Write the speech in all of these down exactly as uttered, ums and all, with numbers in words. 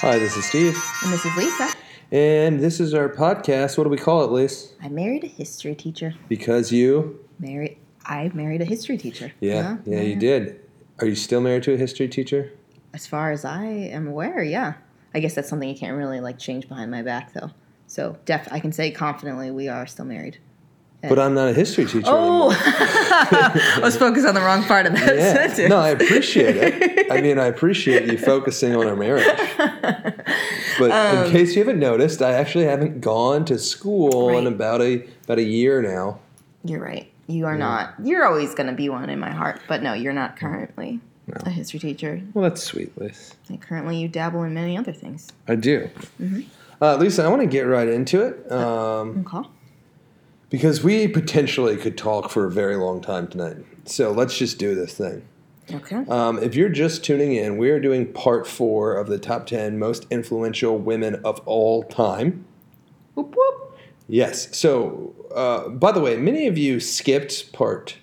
Hi, this is Steve. And this is Lisa. And this is our podcast. What do we call it, Liz? I married a history teacher. Because you? Married. I married a history teacher. Yeah, yeah, yeah, you did. Are you still married to a history teacher? As far as I am aware, yeah. I guess that's something you can't really, like, change behind my back, though. So, def- I can say confidently we are still married. And but I'm not a history teacher oh. anymore. I was focused on the wrong part of that yeah. sentence. No, I appreciate it. I mean, I appreciate you focusing on our marriage. But um, in case you haven't noticed, I actually haven't gone to school right. in about a about a year now. You're right. You are yeah. not. You're always going to be one in my heart. But no, you're not currently no. a history teacher. Well, that's sweet, Liz. And currently you dabble in many other things. I do. Mm-hmm. Uh, Lisa, I want to get right into it. Um, okay. Because we potentially could talk for a very long time tonight. So let's just do this thing. Okay. Um, if you're just tuning in, we are doing part four of the top ten most influential women of all time. Whoop, whoop. Yes. So, uh, by the way, many of you skipped part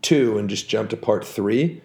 two and just jumped to part three.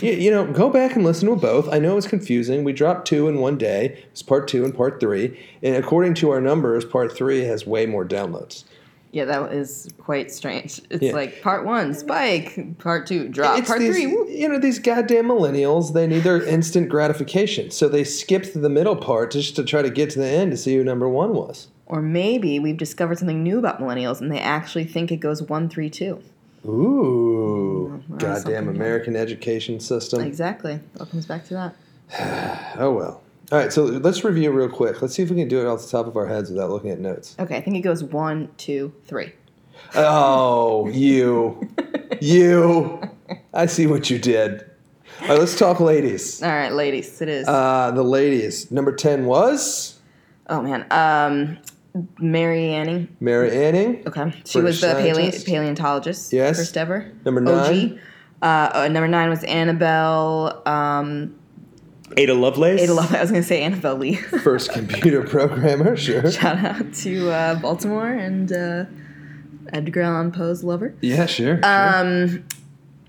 you, you know, go back and listen to both. I know it's confusing. We dropped two in one day. It's part two and part three. And according to our numbers, part three has way more downloads. Yeah, that is quite strange. It's yeah. like part one, spike. Part two, drop. It's part these, three, whoop. You know, these goddamn millennials, they need their instant gratification. So they skipped the middle part just to try to get to the end to see who number one was. Or maybe we've discovered something new about millennials and they actually think it goes one, three, two. Ooh. Or goddamn American like education system. Exactly. It all comes back to that. Oh, well. All right, so let's review real quick. Let's see if we can do it off the top of our heads without looking at notes. Okay, I think it goes one, two, three. Oh, you. you. I see what you did. All right, let's talk ladies. All right, ladies, it is. Uh, the ladies. Number ten was? Oh, man. Um, Mary Anning. Mary Anning. Okay. She British was the pale- paleontologist. Yes. First ever. Number nine. O G. Uh, oh, number nine was Annabelle... Um, Ada Lovelace. Ada Lovelace. I was going to say Annabelle Lee. First computer programmer, sure. Shout out to uh, Baltimore and uh, Edgar Allan Poe's lover. Yeah, sure. Um, sure.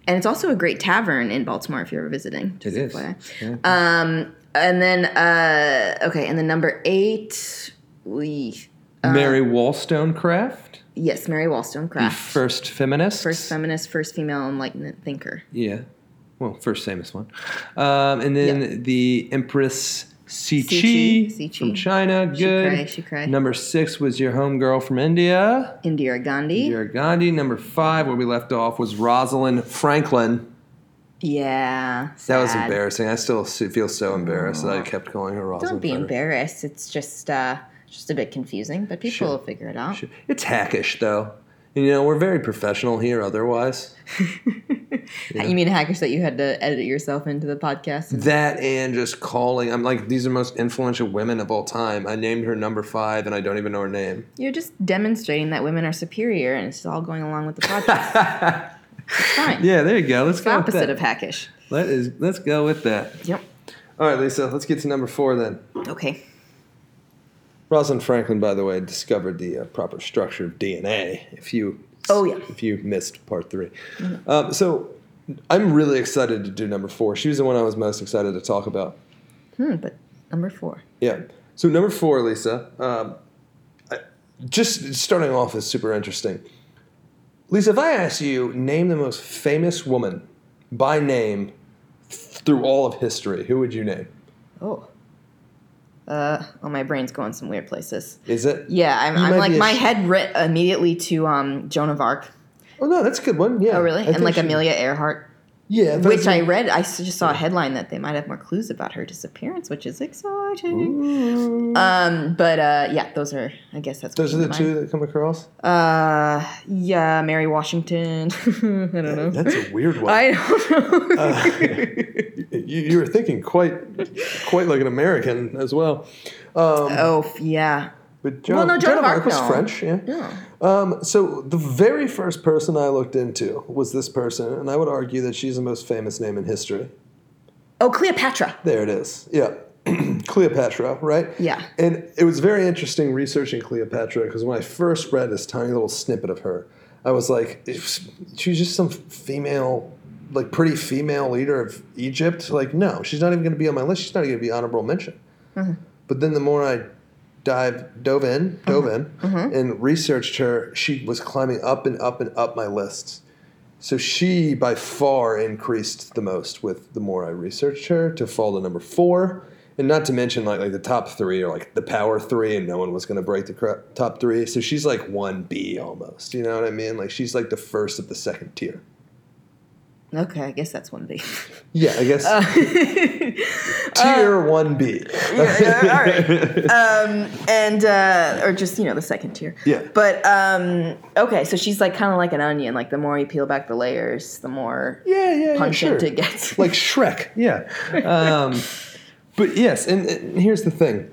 And it's also a great tavern in Baltimore if you're ever visiting. It is. Yeah. Um, and then, uh, okay, and then number eight, we... Um, Mary Wollstonecraft. Yes, Mary Wollstonecraft. The first feminist. First feminist, first female enlightenment thinker. Yeah. Well, first famous one. Um, and then yeah. the Empress Cixi from China. Good. She cried, she cried. Number six was your homegirl from India. Indira Gandhi. Indira Gandhi. Number five, where we left off, was Rosalind Franklin. Yeah. Sad. That was embarrassing. I still feel so embarrassed oh. that I kept calling her Rosalind. Don't be Franklin. Embarrassed. It's just uh, just a bit confusing, but people sure. will figure it out. Sure. It's hackish, though. You know, we're very professional here otherwise. Yeah. You mean hackish that you had to edit yourself into the podcast? And that and just calling. I'm like, these are the most influential women of all time. I named her number five, and I don't even know her name. You're just demonstrating that women are superior, and it's all going along with the podcast. It's fine. Yeah, there you go. Let's it's go opposite with that. Of hackish. That is, let's go with that. Yep. All right, Lisa, let's get to number four then. Okay. Rosalind Franklin, by the way, discovered the uh, proper structure of D N A, if you oh, yeah. if you missed part three. Mm-hmm. Um, so I'm really excited to do number four. She was the one I was most excited to talk about. Hmm, but number four. Yeah. So number four, Lisa, um, I, just starting off is super interesting. Lisa, if I asked you, name the most famous woman by name through all of history, who would you name? Oh. Uh, oh, my brain's going some weird places. Is it? Yeah, I'm, I'm like, my sh- head went immediately to um, Joan of Arc. Oh, no, that's a good one, yeah. Oh, really? I and like she... Amelia Earhart. Yeah. Which I read, I just saw a headline that they might have more clues about her disappearance, which is exciting. Um, but, uh, yeah, those are, I guess that's those are the two mind. That come across? Uh, yeah, Mary Washington. I don't know. That's a weird one. I don't know. uh, You, you were thinking quite quite like an American as well. Um, oh, yeah. But Joan, well, no, Joan of Arc was no. French. Yeah. yeah. Um, so the very first person I looked into was this person, and I would argue that she's the most famous name in history. Oh, Cleopatra. There it is. Yeah. Cleopatra, right? Yeah. And it was very interesting researching Cleopatra because when I first read this tiny little snippet of her, I was like, she's just some female... like, pretty female leader of Egypt. Like, no, she's not even going to be on my list. She's not even going to be honorable mention. Mm-hmm. But then the more I dive, dove in, dove mm-hmm. in, mm-hmm. and researched her, she was climbing up and up and up my lists. So she by far increased the most with the more I researched her to fall to number four. And not to mention, like, like the top three are, like, the power three, and no one was going to break the cr- top three. So she's, like, one B almost. You know what I mean? Like, she's, like, the first of the second tier. Okay, I guess that's one B. Yeah, I guess. Uh, tier uh, one B. Yeah, all right. Um, and, uh, or just, you know, the second tier. Yeah. But, um, okay, so she's, like, kind of like an onion. Like, the more you peel back the layers, the more yeah, yeah, pungent yeah, sure. it gets. Like Shrek, yeah. Um But yes, and, and here's the thing.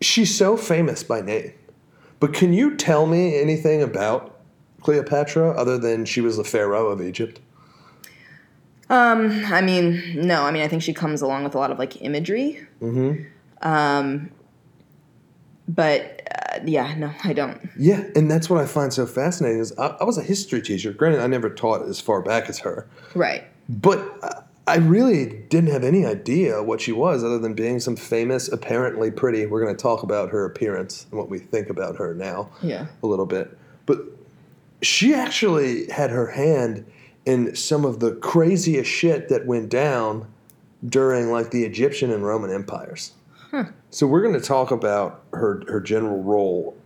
She's so famous by name. But can you tell me anything about Cleopatra other than she was the pharaoh of Egypt? Um, I mean, no. I mean, I think she comes along with a lot of, like, imagery. Mm-hmm. Um, but, uh, yeah, no, I don't. Yeah, and that's what I find so fascinating is I, I was a history teacher. Granted, I never taught as far back as her. Right. But... Uh, I really didn't have any idea what she was other than being some famous, apparently pretty. We're going to talk about her appearance and what we think about her now yeah. a little bit. But she actually had her hand in some of the craziest shit that went down during, like, the Egyptian and Roman empires. Huh. So we're going to talk about her her general role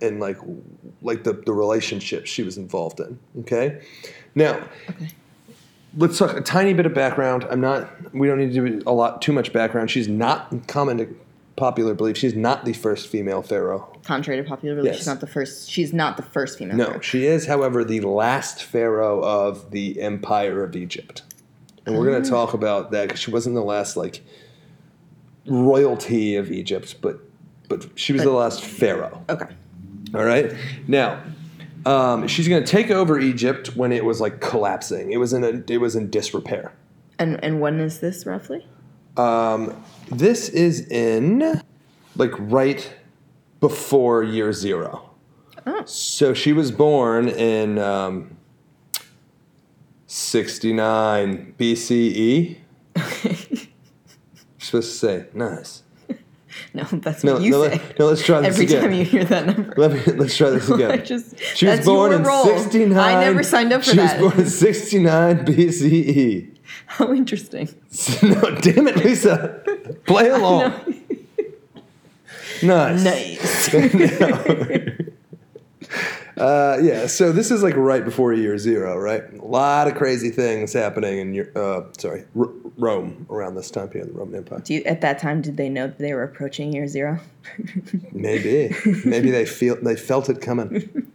and, like, like the, the relationships she was involved in. Okay? Now... Okay. Let's talk a tiny bit of background. I'm not. We don't need to do a lot too much background. She's not common to popular belief. She's not the first female pharaoh. Contrary to popular belief, yes. she's not the first. She's not the first female. No, pharaoh. She is, however, the last pharaoh of the Empire of Egypt, and we're mm. going to talk about that because she wasn't the last, like, royalty of Egypt, but but she was but, the last pharaoh. Okay. All right. Now. Um, she's going to take over Egypt when it was, like, collapsing. It was in a, it was in disrepair. And and when is this roughly? Um, this is in, like, right before year zero. Oh. So she was born in um, sixty-nine B C E. Okay. You're supposed to say nice. No, that's what no, you no, say. Let, no, let's try this Every again. Every time you hear that number. Let me, let's try this again. I just, she was born in role. sixty-nine. I never signed up for she that. She was born in sixty-nine B C E. How interesting. No, damn it, Lisa. Play along. Nice. Nice. uh, yeah, so this is, like, right before year zero, right? A lot of crazy things happening in your, uh, sorry, r- Rome around this time period, the Roman Empire. Do you, at that time, did they know that they were approaching year zero? Maybe, maybe they feel they felt it coming.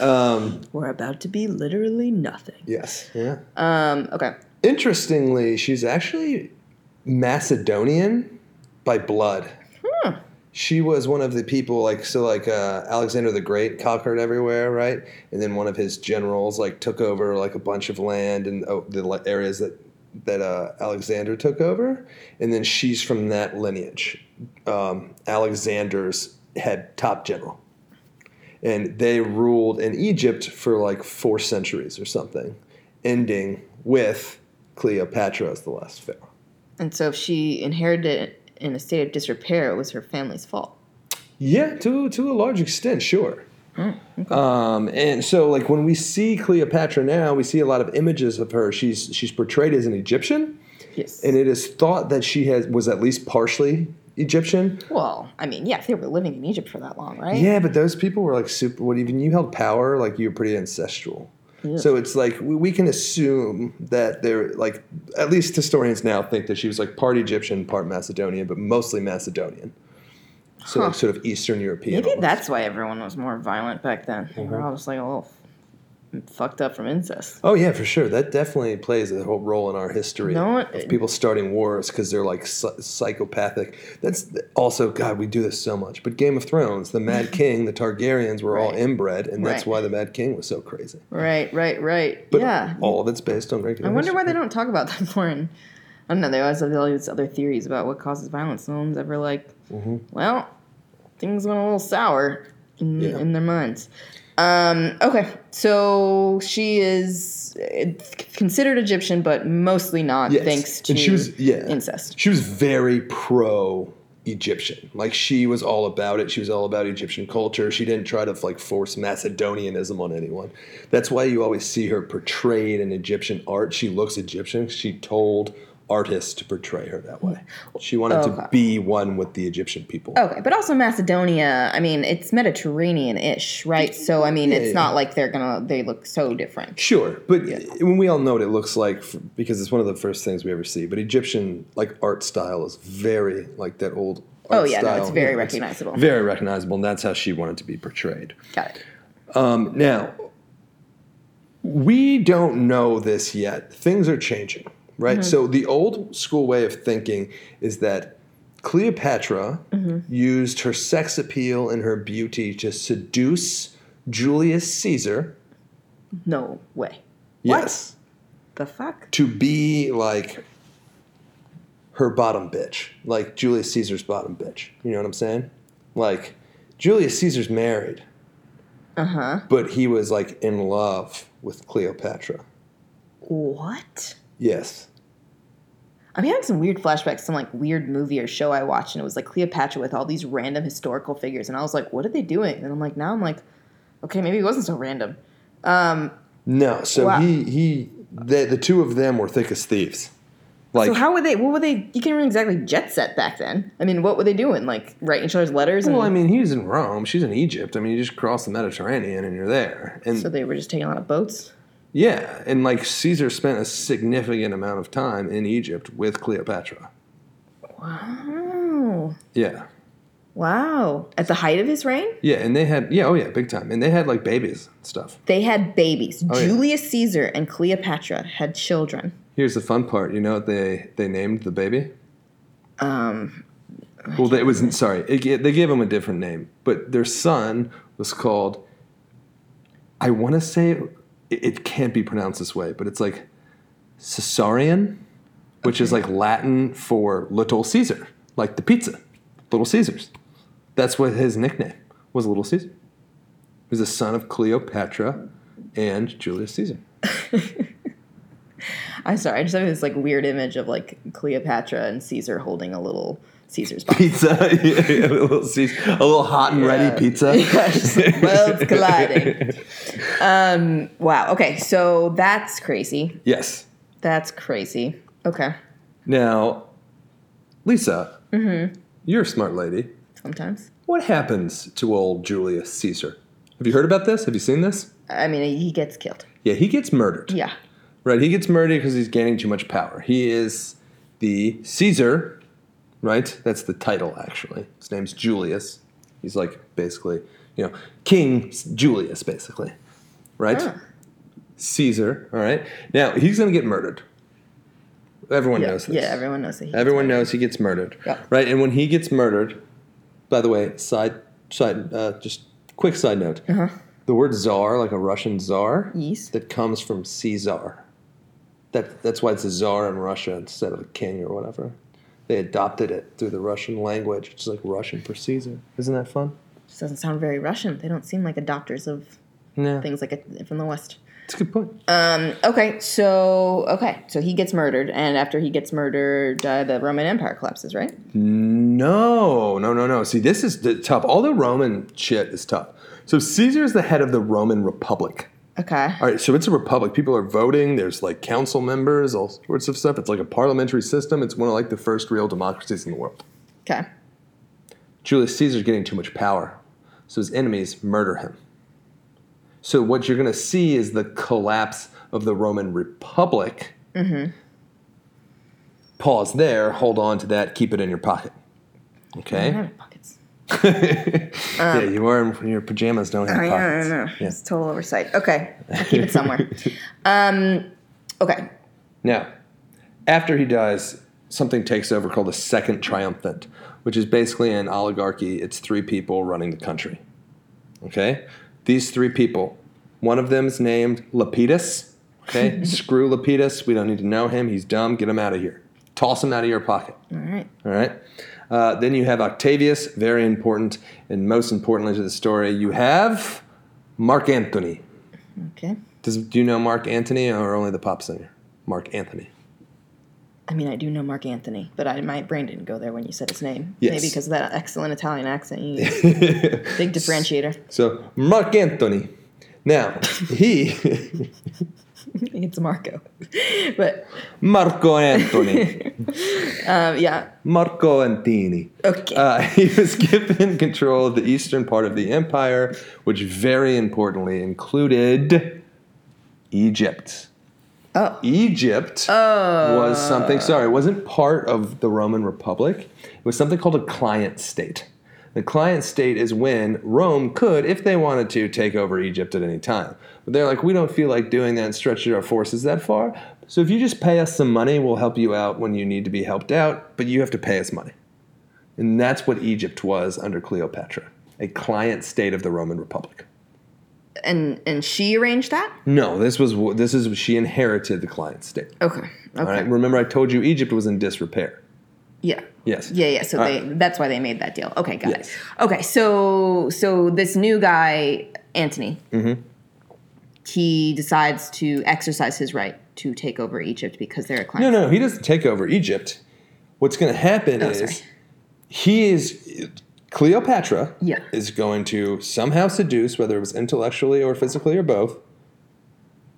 Um, we're about to be literally nothing. Yes. Yeah. Um, okay. Interestingly, she's actually Macedonian by blood. Huh. She was one of the people, like, so, like, uh, Alexander the Great conquered everywhere, right? And then one of his generals, like, took over, like, a bunch of land and oh, the areas that. that uh, Alexander took over, and then she's from that lineage. Um, Alexander's head top general. And they ruled in Egypt for, like, four centuries or something, ending with Cleopatra as the last pharaoh. And so if she inherited it in a state of disrepair, it was her family's fault. Yeah, to to a large extent, sure. Mm, okay. Um, and so, like, when we see Cleopatra now, we see a lot of images of her. She's she's portrayed as an Egyptian. Yes. And it is thought that she has was at least partially Egyptian. Well, I mean, yeah, if they were living in Egypt for that long, right? Yeah, but those people were, like, super – what, even you held power, like, you were pretty ancestral. Yeah. So it's like we, we can assume that they're, like – at least historians now think that she was, like, part Egyptian, part Macedonian, but mostly Macedonian. So, huh. like, sort of Eastern European. Maybe almost. That's why everyone was more violent back then. They mm-hmm. were all just, like, a little f- fucked up from incest. Oh, yeah, for sure. That definitely plays a whole role in our history no, it, of people starting wars because they're, like, psy- psychopathic. That's also, God, we do this so much. But Game of Thrones, the Mad King, the Targaryens were right. all inbred, and that's right. why the Mad King was so crazy. Right, right, right. But yeah. all of it's based on regular I wonder history. Why they don't talk about that more in... I don't know. They always have all these other theories about what causes violence. No one's ever like, mm-hmm. well, things went a little sour in, yeah. in their minds. Um, okay, so she is considered Egyptian, but mostly not, yes. thanks to and she was, yeah. incest. She was very pro-Egyptian. Like, she was all about it. She was all about Egyptian culture. She didn't try to, like, force Macedonianism on anyone. That's why you always see her portrayed in Egyptian art. She looks Egyptian. She told artists to portray her that way. She wanted okay. to be one with the Egyptian people. Okay, but also Macedonia, I mean, it's Mediterranean-ish, right? So, I mean, yeah, it's yeah. not like they're going to, they look so different. Sure, but yeah. when we all know what it looks like, because it's one of the first things we ever see, but Egyptian, like, art style is very, like, that old art oh, yeah, style. Oh, yeah, no, it's very recognizable. It's very recognizable, and that's how she wanted to be portrayed. Got it. Um, now, we don't know this yet. Things are changing. Right, mm-hmm. so the old school way of thinking is that Cleopatra mm-hmm. used her sex appeal and her beauty to seduce Julius Caesar. No way. Yes. What the fuck? To be like her bottom bitch, like Julius Caesar's bottom bitch. You know what I'm saying? Like, Julius Caesar's married, uh-huh. but he was like in love with Cleopatra. What? Yes. I'm having some weird flashbacks to some, like, weird movie or show I watched, and it was, like, Cleopatra with all these random historical figures, and I was like, what are they doing? And I'm like, now I'm like, okay, maybe it wasn't so random. Um, no, so wow. he, he the, the two of them were thick as thieves. Like, so how were they, what were they, you can't even exactly jet set back then. I mean, what were they doing? Like, writing each other's letters? And, well, I mean, he was in Rome, she's in Egypt. I mean, you just cross the Mediterranean and you're there. And so they were just taking a lot of boats? Yeah, and, like, Caesar spent a significant amount of time in Egypt with Cleopatra. Wow. Yeah. Wow. At the height of his reign? Yeah, and they had, yeah, oh yeah, big time. And they had, like, babies and stuff. They had babies. Oh, Julius yeah. Caesar and Cleopatra had children. Here's the fun part. You know what they, they named the baby? Um. Well, they, it was, sorry, it, they gave him a different name. But their son was called, I want to say... It can't be pronounced this way, but it's like Caesarion, which okay. is like Latin for Little Caesar, like the pizza, Little Caesars. That's what his nickname was, Little Caesar. He was the son of Cleopatra and Julius Caesar. I'm sorry, I just have this like weird image of like Cleopatra and Caesar holding a little Caesar's box. Pizza, yeah, yeah, a little Caesar, a little hot and yeah. ready pizza. Yeah, just like worlds colliding. Um, wow. Okay, so that's crazy. Yes, that's crazy. Okay. Now, Lisa, mm-hmm. you're a smart lady. Sometimes. What happens to old Julius Caesar? Have you heard about this? Have you seen this? I mean, he gets killed. Yeah, he gets murdered. Yeah. Right, he gets murdered because he's gaining too much power. He is the Caesar, right? That's the title, actually. His name's Julius. He's like basically, you know, King Julius, basically, right? Ah. Caesar, all right? Now, he's going to get murdered. Everyone yeah, knows this. Yeah, everyone knows that he Everyone knows he gets murdered, yeah. right? And when he gets murdered, by the way, side, side, uh, just quick side note. Uh-huh. The word czar, like a Russian czar, yes. that comes from Caesar. That, that's why it's a czar in Russia instead of a king or whatever. They adopted it through the Russian language, which is like Russian for Caesar. Isn't that fun? Just doesn't sound very Russian. They don't seem like adopters of no. things like a, from the West. That's a good point. Um, okay, so okay, so he gets murdered, and after he gets murdered, uh, the Roman Empire collapses, right? No, no, no, no. See, this is the tough. All the Roman shit is tough. So Caesar is the head of the Roman Republic. Okay. All right, so it's a republic. People are voting. There's, like, council members, all sorts of stuff. It's like a parliamentary system. It's one of, like, the first real democracies in the world. Okay. Julius Caesar's getting too much power, so his enemies murder him. So what you're going to see is the collapse of the Roman Republic. Mm-hmm. Pause there. Hold on to that. Keep it in your pocket. Okay? I don't have pockets. um, yeah, you are in your pajamas, don't have I pockets. Know, I know. Yeah. It's total oversight. Okay, I'll keep it somewhere. um, okay. Now, after he dies, something takes over called the Second Triumvirate, which is basically an oligarchy. It's three people running the country. Okay? These three people, one of them is named Lepidus. Okay? Screw Lepidus. We don't need to know him. He's dumb. Get him out of here. Toss him out of your pocket. All right. All right? Uh, then you have Octavius, very important, and most importantly to the story, you have Mark Antony. Okay. Does, do you know Mark Antony or only the pop singer? Mark Antony. I mean, I do know Mark Antony, but I, my brain didn't go there when you said his name. Yes. Maybe because of that excellent Italian accent you used. Big differentiator. So, Mark Antony. Now, he... It's Marco. But Marco Antony. um, yeah. Marco Antony. Okay. Uh, he was given control of the eastern part of the empire, which very importantly included Egypt. Oh. Egypt oh. was something, sorry, it wasn't part of the Roman Republic. It was something called a client state. The client state is when Rome could, if they wanted to, take over Egypt at any time. But they're like, we don't feel like doing that and stretching our forces that far. So if you just pay us some money, we'll help you out when you need to be helped out, but you have to pay us money. And that's what Egypt was under Cleopatra, a client state of the Roman Republic. And and she arranged that? No, this was this is she inherited the client state. Okay. Okay. All right. Remember I told you Egypt was in disrepair. Yeah. Yes. Yeah, yeah. So they, right. That's why they made that deal. Okay, got yes. it. Okay, so so this new guy, Antony, mm-hmm. he decides to exercise his right to take over Egypt because they're a client. No, no, he doesn't take over Egypt. What's going to happen oh, is sorry. he is Cleopatra yeah. is going to somehow seduce, whether it was intellectually or physically or both,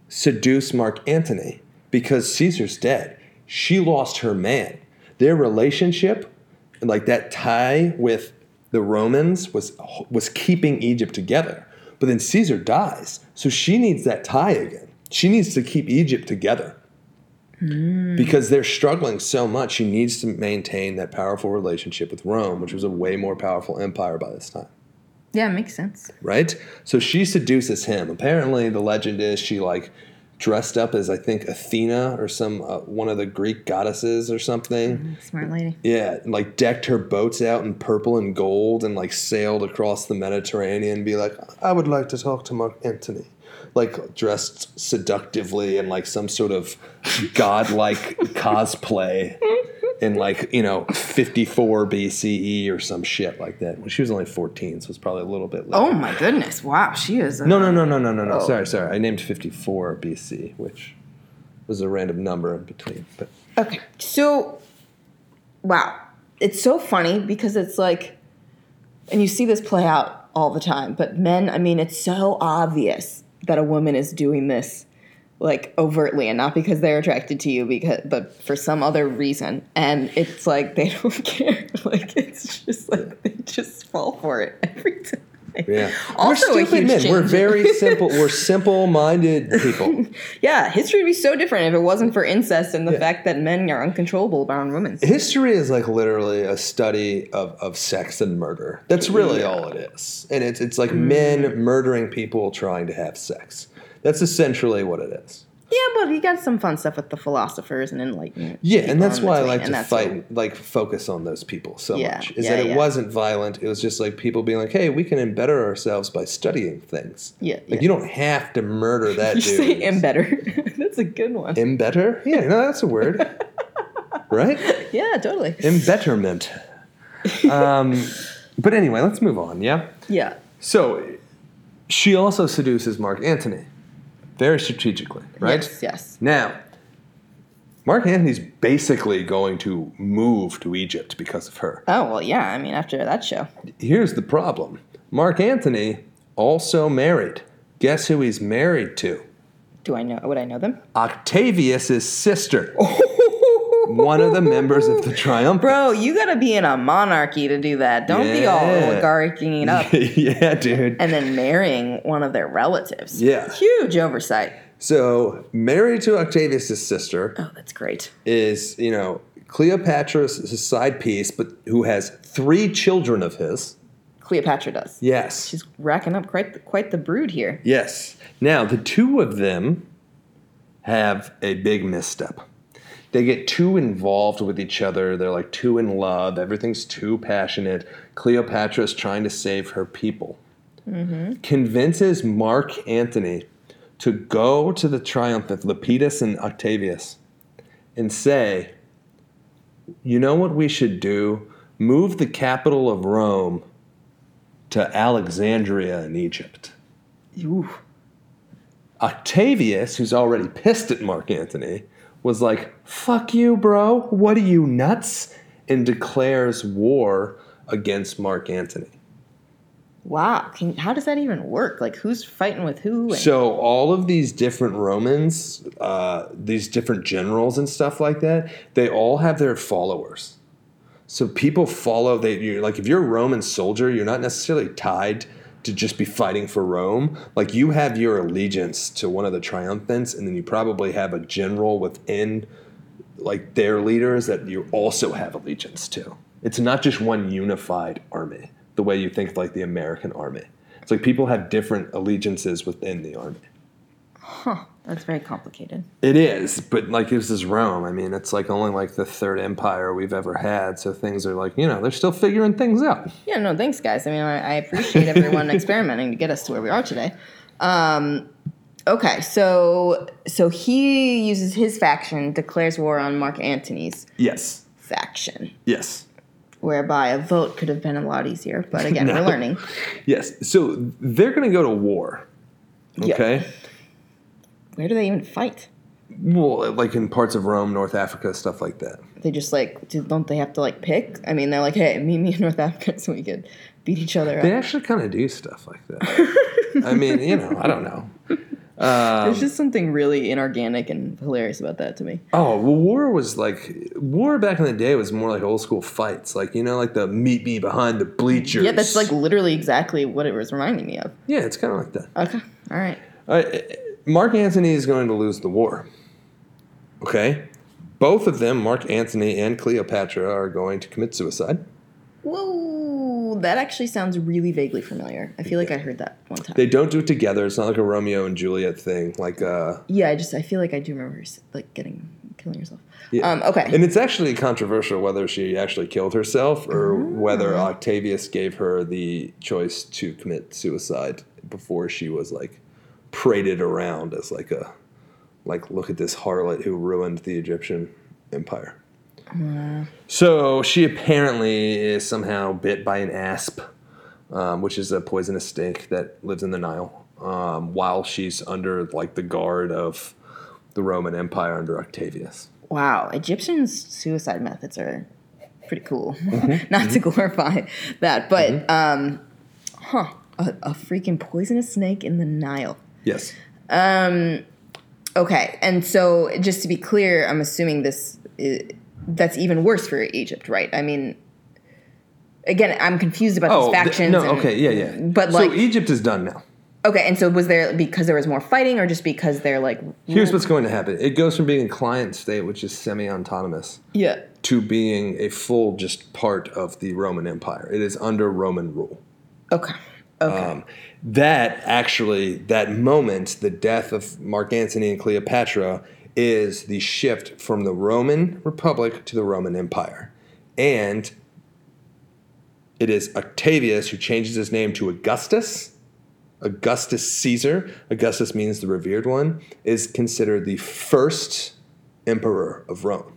seduce Mark Antony because Caesar's dead. She lost her man. Their relationship, like that tie with the Romans, was was keeping Egypt together. But then Caesar dies, so she needs that tie again. She needs to keep Egypt together mm. because they're struggling so much. She needs to maintain that powerful relationship with Rome, which was a way more powerful empire by this time. Yeah, it makes sense. Right? So she seduces him. Apparently, the legend is she like... dressed up as, I think, Athena or some uh, one of the Greek goddesses or something. Mm, smart lady. Yeah, and, like, decked her boats out in purple and gold and, like, sailed across the Mediterranean and be like, I would like to talk to Mark Antony. Like, dressed seductively in, like, some sort of godlike cosplay in, like, you know, fifty-four B C E or some shit like that. Well, she was only fourteen, so it's probably a little bit later. Oh, my goodness. Wow, she is... A, no, no, no, no, no, no, no. Oh. Sorry, sorry. I named fifty-four B C, which was a random number in between. But okay. So, wow. It's so funny because it's like... And you see this play out all the time. But men, I mean, it's so obvious that a woman is doing this. Like overtly, and not because they're attracted to you, because but for some other reason, and it's like they don't care. Like it's just like they just fall for it every time. Yeah, also we're stupid men. Change. We're very simple. We're simple-minded people. Yeah, history would be so different if it wasn't for incest and the yeah. fact that men are uncontrollable around women. History is like literally a study of, of sex and murder. That's really yeah. all it is, and it's it's like mm. men murdering people trying to have sex. That's essentially what it is. Yeah, but you got some fun stuff with the philosophers and enlightenment. Yeah, and that's why I like to fight, like focus on those people so yeah, much. Is yeah, that it yeah. wasn't violent. It was just like people being like, hey, we can embetter ourselves by studying things. Yeah. Like yeah. you don't have to murder that you dude. You say embetter. That's a good one. Embetter? Yeah, no, that's a word. Right? Yeah, totally. Embetterment. Um, but anyway, let's move on, yeah? Yeah. So she also seduces Mark Antony. Very strategically, right? Yes, yes. Now, Mark Antony's basically going to move to Egypt because of her. Oh, well, yeah. I mean, after that show. Here's the problem. Mark Antony also married. Guess who he's married to? Do I know? Would I know them? Octavius's sister. One of the members of the triumvirate. Bro, you got to be in a monarchy to do that. Don't yeah. be all oligarching up. Yeah, dude. And then marrying one of their relatives. Yeah. Huge oversight. So, married to Octavius' sister. Oh, that's great. Is, you know, Cleopatra's side piece, but who has three children of his. Cleopatra does. Yes. She's racking up quite the, quite the brood here. Yes. Now, the two of them have a big misstep. They get too involved with each other. They're like too in love. Everything's too passionate. Cleopatra's trying to save her people. Mm-hmm. Convinces Mark Antony to go to the triumph of Lepidus and Octavius and say, you know what we should do? Move the capital of Rome to Alexandria in Egypt. Oof. Octavius, who's already pissed at Mark Antony, was like, fuck you, bro. What are you, nuts? And declares war against Mark Antony. Wow. Can, how does that even work? Like, who's fighting with who? And- so all of these different Romans, uh, these different generals and stuff like that, they all have their followers. So people follow. They you're, like, if you're a Roman soldier, you're not necessarily tied to just be fighting for Rome. Like, you have your allegiance to one of the triumphants, and then you probably have a general within, like, their leaders that you also have allegiance to. It's not just one unified army the way you think of, like, the American army. It's like people have different allegiances within the army. Huh. That's very complicated. It is, but, like, this is Rome. I mean, it's, like, only, like, the third empire we've ever had, so things are, like, you know, they're still figuring things out. Yeah, no, thanks, guys. I mean, I, I appreciate everyone experimenting to get us to where we are today. Um, okay, so so he uses his faction, declares war on Mark Antony's yes. faction. Yes. Whereby a vote could have been a lot easier, but, again, no. we're learning. Yes, so they're going to go to war, okay? Yep. Where do they even fight? Well, like in parts of Rome, North Africa, stuff like that. They just like, don't they have to like pick? I mean, they're like, hey, meet me in North Africa so we could beat each other up. They actually kind of do stuff like that. I mean, you know, I don't know. Um, There's just something really inorganic and hilarious about that to me. Oh, well, war was like, war back in the day was more like old school fights. Like, you know, like the meet me behind the bleachers. Yeah, that's like literally exactly what it was reminding me of. Yeah, it's kind of like that. Okay, all right. All right. Mark Antony is going to lose the war, okay? Both of them, Mark Antony and Cleopatra, are going to commit suicide. Whoa, that actually sounds really vaguely familiar. I feel yeah. like I heard that one time. They don't do it together. It's not like a Romeo and Juliet thing. Like, uh, yeah, I just I feel like I do remember her, like getting killing herself. Yeah. Um, okay, and it's actually controversial whether she actually killed herself or mm-hmm. whether Octavius gave her the choice to commit suicide before she was like. Paraded around as like a, like look at this harlot who ruined the Egyptian empire. Uh, so she apparently is somehow bit by an asp, um, which is a poisonous snake that lives in the Nile, um, while she's under like the guard of the Roman Empire under Octavius. Wow, Egyptians' suicide methods are pretty cool. Mm-hmm. Not to glorify that, but mm-hmm. um, huh, a, a freaking poisonous snake in the Nile. Yes. Um, okay. And so just to be clear, I'm assuming this is, that's even worse for Egypt, right? I mean, again, I'm confused about oh, these factions. The, no, and, okay. Yeah, yeah. But so like, Egypt is done now. Okay. And so was there because there was more fighting or just because they're like. Here's what's going to happen. It goes from being a client state, which is semi-autonomous. Yeah. To being a full just part of the Roman Empire. It is under Roman rule. Okay. Okay. Um, that actually, that moment, the death of Mark Antony and Cleopatra is the shift from the Roman Republic to the Roman Empire. And it is Octavius who changes his name to Augustus. Augustus Caesar, Augustus means the revered one, is considered the first emperor of Rome.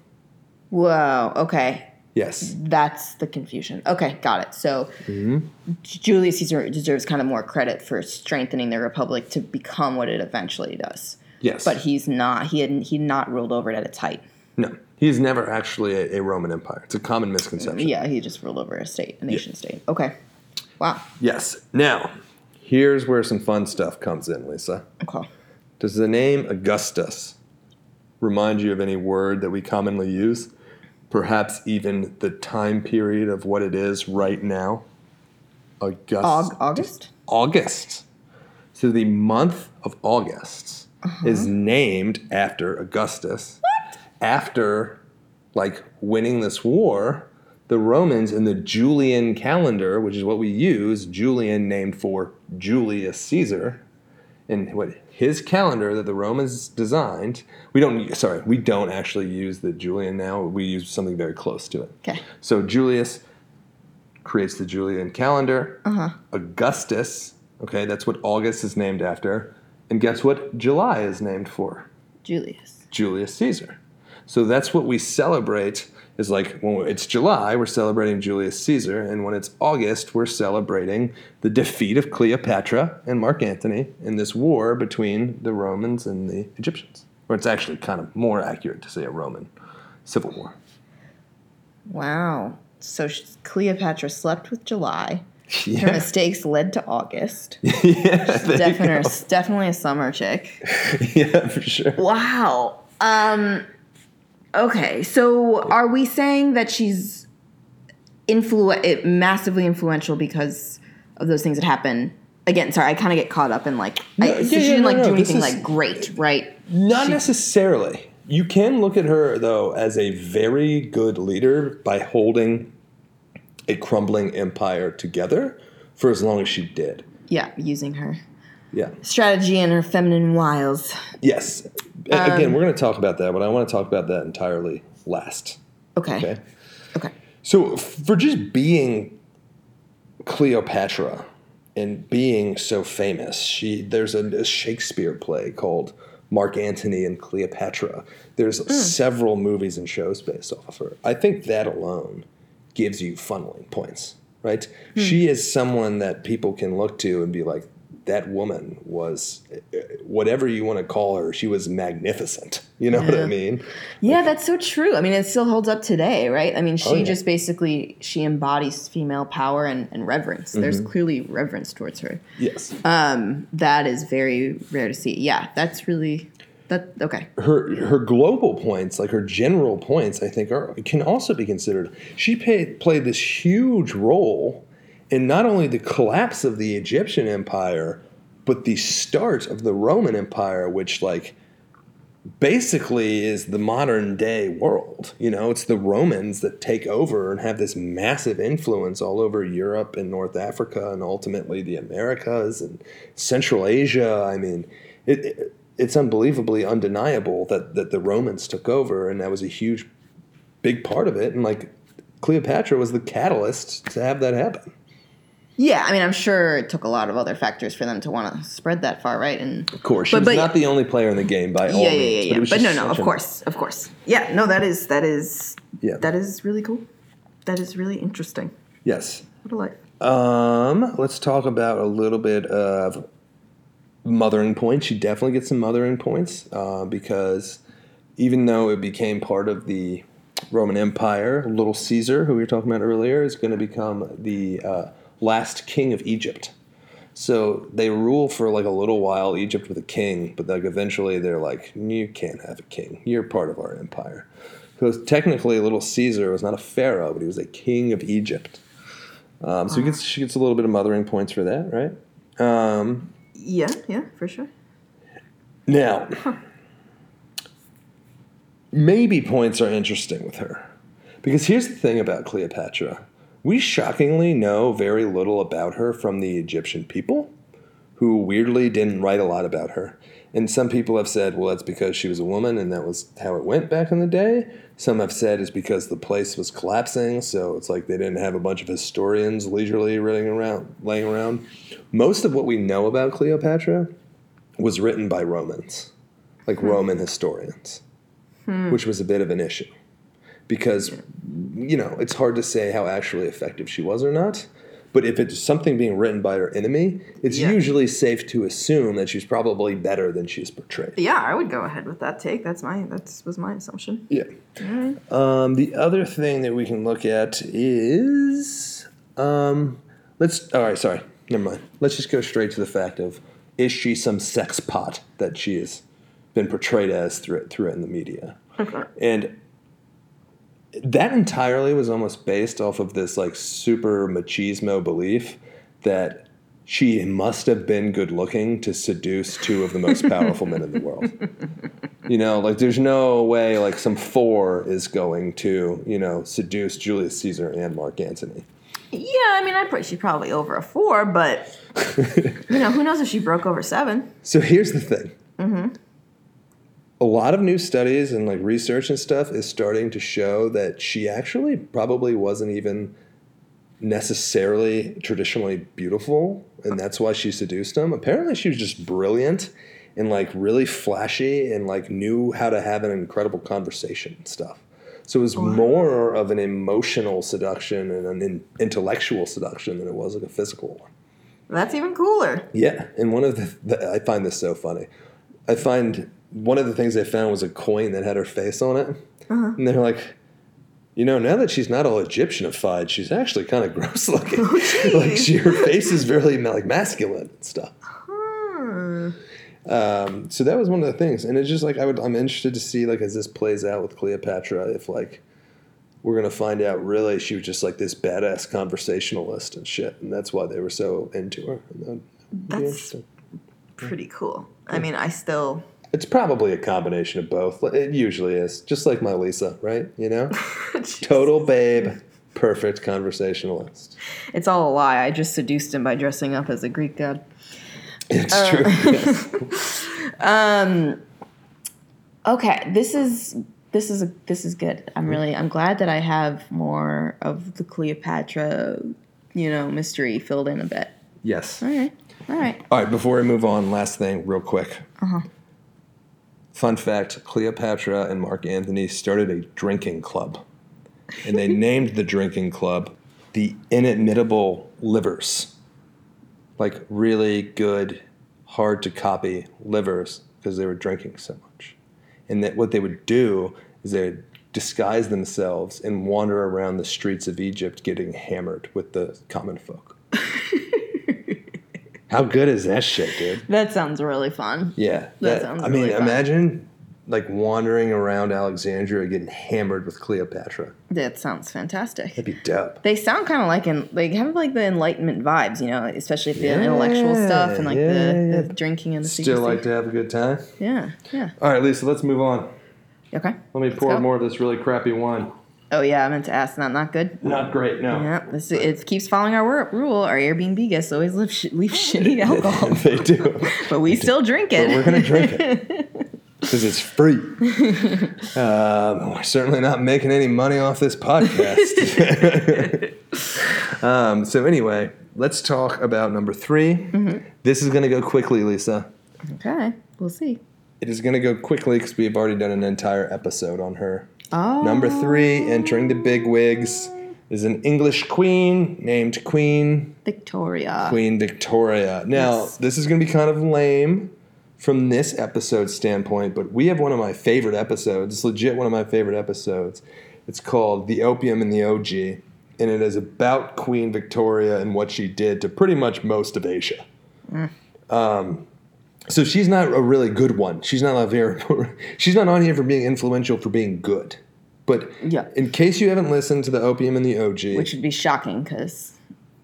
Whoa, okay. Yes. That's the confusion. Okay, got it. So mm-hmm. Julius Caesar deserves kind of more credit for strengthening the Republic to become what it eventually does. Yes. But he's not. He had he not ruled over it at its height. No. He's never actually a, a Roman Empire. It's a common misconception. Yeah, he just ruled over a state, a nation yeah. state. Okay. Wow. Yes. Now, here's where some fun stuff comes in, Lisa. Okay. Does the name Augustus remind you of any word that we commonly use? Perhaps even the time period of what it is right now. August. August? August. So the month of August uh-huh. is named after Augustus. What? After, like, winning this war, the Romans in the Julian calendar, which is what we use, Julian named for Julius Caesar, and what his calendar that the Romans designed, we don't, sorry, we don't actually use the Julian now. We use something very close to it. Okay. So Julius creates the Julian calendar. Uh-huh. Augustus, okay, that's what August is named after. And guess what July is named for? Julius. Julius Caesar. So that's what we celebrate is like, when it's July, we're celebrating Julius Caesar, and when it's August, we're celebrating the defeat of Cleopatra and Mark Antony in this war between the Romans and the Egyptians. Or it's actually kind of more accurate to say a Roman civil war. Wow. So Cleopatra slept with July. Yeah. Her mistakes led to August. Yeah, she's definitely, definitely a summer chick. Yeah, for sure. Wow. Um, okay, so are we saying that she's influ- massively influential because of those things that happen? Again, sorry, I kind of get caught up in like, no, I, yeah, so she yeah, didn't no, like no, do no. anything is, like great, right? Not she, necessarily. You can look at her, though, as a very good leader by holding a crumbling empire together for as long as she did. Yeah, using her yeah. strategy and her feminine wiles. Yes. Um, Again, we're going to talk about that, but I want to talk about that entirely last. Okay. Okay. Okay. So for just being Cleopatra and being so famous, she there's a, a Shakespeare play called Mark Antony and Cleopatra. There's mm. several movies and shows based off of her. I think that alone gives you funneling points, right? Mm. She is someone that people can look to and be like, that woman was, whatever you want to call her, she was magnificent. You know yeah. what I mean? Yeah, like, that's so true. I mean, it still holds up today, right? I mean, she oh, yeah. just basically, she embodies female power and, and reverence. Mm-hmm. There's clearly reverence towards her. Yes. Um, that is very rare to see. Yeah, that's really... That, okay. Her her global points, like her general points, I think are can also be considered. She paid, played this huge role in not only the collapse of the Egyptian Empire, but the start of the Roman Empire, which like basically is the modern day world. You know, it's the Romans that take over and have this massive influence all over Europe and North Africa and ultimately the Americas and Central Asia. I mean, it. it It's unbelievably undeniable that, that the Romans took over, and that was a huge, big part of it. And, like, Cleopatra was the catalyst to have that happen. Yeah, I mean, I'm sure it took a lot of other factors for them to want to spread that far, right? And Of course. She but, was but, not the only player in the game by yeah, all yeah, means. Yeah, yeah, yeah. But, but no, no, of course, of course. Yeah, no, that is, that is, yeah. that is really cool. That is really interesting. Yes. What a life. Um, let's talk about a little bit of... mothering points. She definitely gets some mothering points uh, because even though it became part of the Roman Empire, Little Caesar, who we were talking about earlier, is going to become the uh, last king of Egypt. So they rule for like a little while Egypt with a king, but like eventually they're like, you can't have a king. You're part of our empire. Because technically Little Caesar was not a pharaoh, but he was a king of Egypt. Um, so wow. he gets, she gets a little bit of mothering points for that, right? Um Yeah, yeah, for sure. Now, huh. maybe points are interesting with her. Because here's the thing about Cleopatra. We shockingly know very little about her from the Egyptian people, who weirdly didn't write a lot about her. And some people have said, well, that's because she was a woman and that was how it went back in the day. Some have said it's because the place was collapsing, so it's like they didn't have a bunch of historians leisurely running around, laying around. Most of what we know about Cleopatra was written by Romans, like hmm. Roman historians, hmm. which was a bit of an issue because, you know, it's hard to say how actually effective she was or not. But if it's something being written by her enemy, it's yeah. usually safe to assume that she's probably better than she's portrayed. Yeah, I would go ahead with that take. That's my that was my assumption. Yeah. Right. Um, the other thing that we can look at is um, let's. All right, sorry, never mind. Let's just go straight to the fact of is she some sex pot that she has been portrayed as through through it in the media, okay. and. That entirely was almost based off of this like super machismo belief that she must have been good looking to seduce two of the most powerful men in the world. You know, like there's no way like some four is going to, you know, seduce Julius Caesar and Mark Antony. Yeah, I mean, I pr- she's probably over a four, but you know, who knows if she broke over seven. So here's the thing. Mm-hmm. A lot of new studies and like research and stuff is starting to show that she actually probably wasn't even necessarily traditionally beautiful, and that's why she seduced him. Apparently she was just brilliant and like really flashy and like knew how to have an incredible conversation and stuff. So it was wow. more of an emotional seduction and an in- intellectual seduction than it was like a physical one. That's even cooler. Yeah. And one of the, the I find this so funny. I find one of the things they found was a coin that had her face on it. Uh-huh. And they're like, you know, now that she's not all Egyptianified, she's actually kind of gross looking. Oh, like she, her face is very like masculine and stuff. Hmm. Um, so that was one of the things. And it's just like I would, I'm interested to see like as this plays out with Cleopatra, if like we're going to find out really she was just like this badass conversationalist and shit. And that's why they were so into her. That that's pretty cool. Yeah. I mean, I still... It's probably a combination of both. It usually is. Just like my Lisa, right? You know? Total babe, perfect conversationalist. It's all a lie. I just seduced him by dressing up as a Greek god. It's uh, true. Yes. um, okay, this is this is a, this is good. I'm really I'm glad that I have more of the Cleopatra, you know, mystery filled in a bit. Yes. All right. All right. All right. Before we move on, last thing, real quick. Uh huh. Fun fact, Cleopatra and Mark Antony started a drinking club, and they named the drinking club the Inimitable Livers, like really good, hard-to-copy livers because they were drinking so much. And that what they would do is they would disguise themselves and wander around the streets of Egypt getting hammered with the common folk. How good is that shit, dude? That sounds really fun. Yeah. That, that sounds I mean, really fun. Imagine like wandering around Alexandria getting hammered with Cleopatra. That sounds fantastic. That'd be dope. They sound kind of like, in, like have like the Enlightenment vibes, you know, especially the yeah, intellectual stuff and like yeah, the, yeah. the drinking and the secrecy. Still like to have a good time? Yeah, yeah. All right, Lisa, let's move on. Okay. Let me let's pour go. more of this really crappy wine. Oh, yeah, I meant to ask. Not not good? Not great, no. Yeah, this, it keeps following our rule. Our Airbnb guests always leave, sh- leave shitty alcohol. They do. But we they still do. drink it. But we're going to drink it. Because it's free. um, we're certainly not making any money off this podcast. um, so anyway, let's talk about number three. Mm-hmm. This is going to go quickly, Lisa. Okay, we'll see. It is going to go quickly because we've already done an entire episode on her. Oh. Number three, entering the bigwigs, is an English queen named Queen... Victoria. Queen Victoria. Now, yes. This is going to be kind of lame from this episode standpoint, but we have one of my favorite episodes. It's legit one of my favorite episodes. It's called The Opium and the O G, and it is about Queen Victoria and what she did to pretty much most of Asia. Mm. Um... So she's not a really good one. She's not on here. She's not on here for being influential, for being good. But yeah. In case you haven't listened to the Opium and the O G, which would be shocking because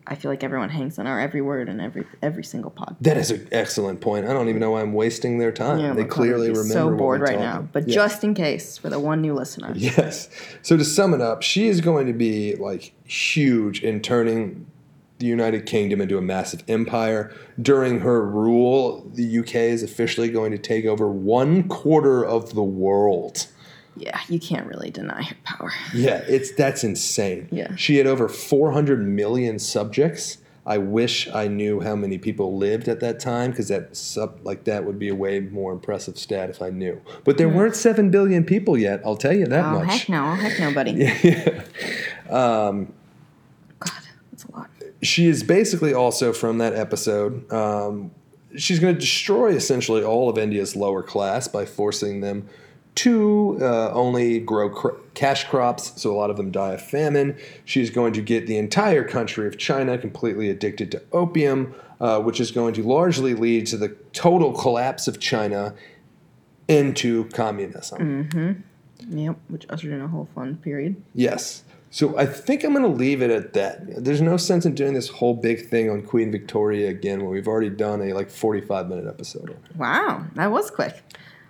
I feel like everyone hangs on our every word and every every single pod. That is an excellent point. I don't even know why I'm wasting their time. Yeah, they clearly remember. So bored what right talking. now. But yeah. Just in case for the one new listener. Yes. So to sum it up, she is going to be like huge in turning the United Kingdom into a massive empire. During her rule, the U K is officially going to take over one quarter of the world. Yeah, you can't really deny her power. Yeah, it's that's insane. Yeah. She had over four hundred million subjects. I wish I knew how many people lived at that time because that sub, like that would be a way more impressive stat if I knew. But there mm. weren't seven billion people yet, I'll tell you that oh, much. Oh, heck no. Oh, heck no, buddy. yeah. Um... She is basically also from that episode. Um, she's going to destroy essentially all of India's lower class by forcing them to uh, only grow cr- cash crops, so a lot of them die of famine. She's going to get the entire country of China completely addicted to opium, uh, which is going to largely lead to the total collapse of China into communism. Mm-hmm. Yep, which ushered in a whole fun period. Yes. So I think I'm going to leave it at that. There's no sense in doing this whole big thing on Queen Victoria again when we've already done a like forty-five minute episode on it. Wow, that was quick.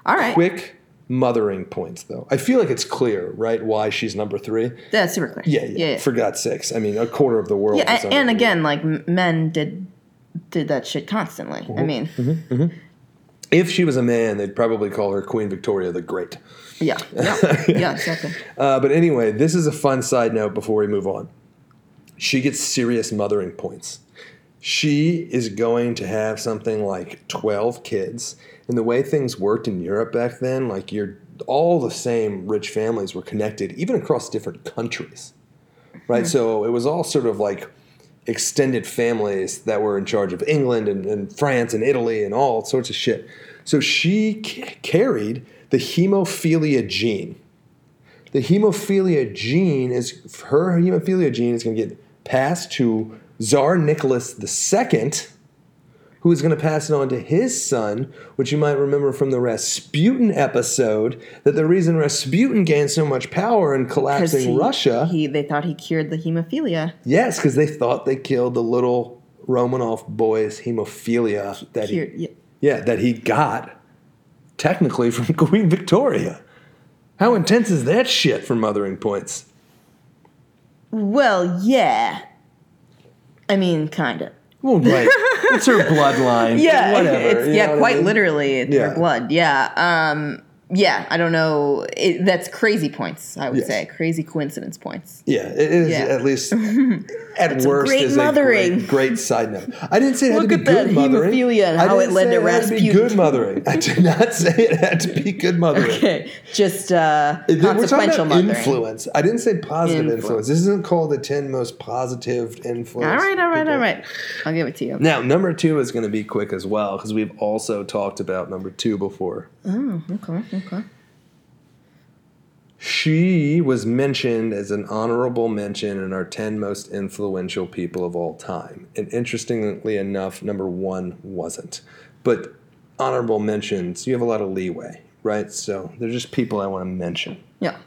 All right. Quick mothering points, though. I feel like it's clear, right, why she's number three. That's super clear. Yeah, yeah, yeah, yeah. For God's sakes. I mean, a quarter of the world. Yeah, is and, and again, like men did did that shit constantly. Mm-hmm. I mean. Mm-hmm, mm-hmm. If she was a man, they'd probably call her Queen Victoria the Great. Yeah, yeah, yeah, exactly. Uh, but anyway, this is a fun side note before we move on. She gets serious mothering points. She is going to have something like twelve kids. And the way things worked in Europe back then, like your all the same rich families were connected, even across different countries, right? Mm-hmm. So it was all sort of like extended families that were in charge of England and, and France and Italy and all sorts of shit. So she c- carried the hemophilia gene. The hemophilia gene is her hemophilia gene is going to get passed to Tsar Nicholas the Second, who is going to pass it on to his son, which you might remember from the Rasputin episode, that the reason Rasputin gained so much power in collapsing he, Russia... He, they thought he cured the hemophilia. Yes, because they thought they killed the little Romanov boy's hemophilia that he, he, yeah, that he got, technically, from Queen Victoria. How intense is that shit for mothering points? Well, yeah. I mean, kind of. Well, right. It's her bloodline. Yeah, whatever. It's, yeah, quite I mean? literally, it's yeah. her blood. Yeah, um, yeah. I don't know. It, that's crazy points. I would yes. say crazy coincidence points. Yeah, it is yeah. at least at worst great is mothering. a great, great side note. I didn't say it had Look to be good mothering. Look at the hemophilia and how it led to Rasputin. I didn't say it had to be good mothering. I did not say it had to be good mothering. Okay, just uh, it, consequential mothering. Influence. I didn't say positive influence. influence. This isn't called the ten most positive influence. All right, all right, people. all right. I'll give it to you. Now, number two is going to be quick as well because we've also talked about number two before. Oh, okay. Okay. She was mentioned as an honorable mention in our ten most influential people of all time. And interestingly enough, number one wasn't. But honorable mentions, you have a lot of leeway, right? So they're just people I want to mention. Yeah.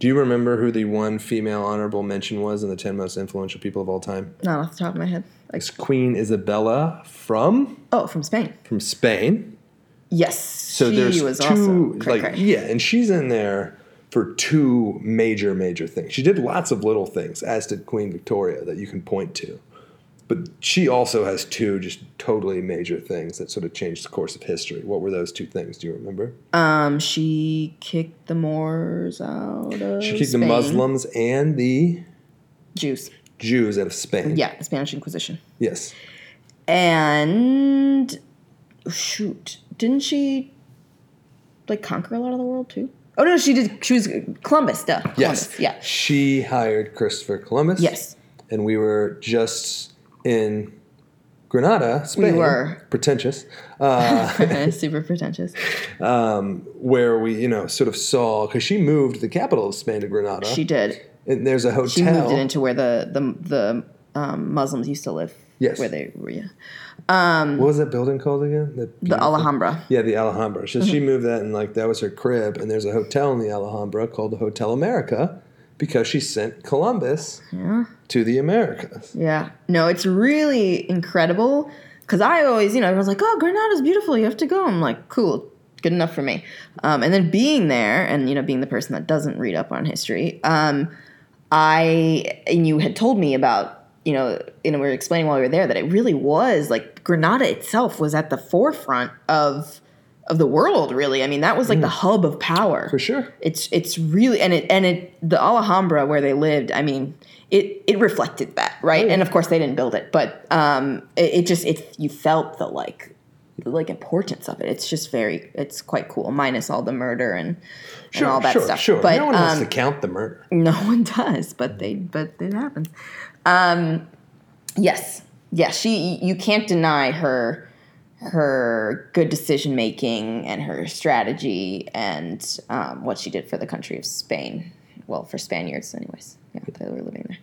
Do you remember who the one female honorable mention was in the ten most influential people of all time? Not off the top of my head. Like, it's Queen Isabella from? Oh, from Spain. From Spain. Yes, so she there's was two, also cray like, cray. Yeah, and she's in there for two major, major things. She did lots of little things, as did Queen Victoria, that you can point to. But she also has two just totally major things that sort of changed the course of history. What were those two things? Do you remember? Um, she kicked the Moors out of She kicked Spain. the Muslims and the... Jews. Jews out of Spain. Yeah, the Spanish Inquisition. Yes. And... Shoot. Didn't she, like, conquer a lot of the world, too? Oh, no, she did. She was Columbus, duh. Columbus, yes. Yeah. She hired Christopher Columbus. Yes. And we were just in Granada, Spain. We were. Pretentious. Uh, Super pretentious. Um, where we, you know, sort of saw, because she moved the capital of Spain to Granada. She did. And there's a hotel. She moved it into where the, the, the um, Muslims used to live. Yes. Where they were, yeah. Um, what was that building called again? The, the Alhambra. Yeah, the Alhambra. So mm-hmm. she moved that, and like that was her crib. And there's a hotel in the Alhambra called the Hotel America because she sent Columbus yeah. to the Americas. Yeah. No, it's really incredible because I always, you know, everyone's like, oh, Granada's beautiful. You have to go. I'm like, cool. Good enough for me. Um, and then being there and, you know, being the person that doesn't read up on history, um, I and you had told me about, you know, and we were explaining while we were there that it really was like Granada itself was at the forefront of of the world. Really, I mean, that was like mm. the hub of power for sure. It's it's really and it and it the Alhambra where they lived. I mean, it it reflected that, right? Oh, yeah. And of course, they didn't build it, but um, it, it just it you felt the like the, like importance of it. It's just very it's quite cool. Minus all the murder and sure, and all that sure, stuff. Sure, but no one um, wants to count the murder. No one does, but they but it happens. Um, yes, yeah, she, you can't deny her, her good decision making and her strategy and, um, what she did for the country of Spain. Well, for Spaniards anyways, yeah, they were living there.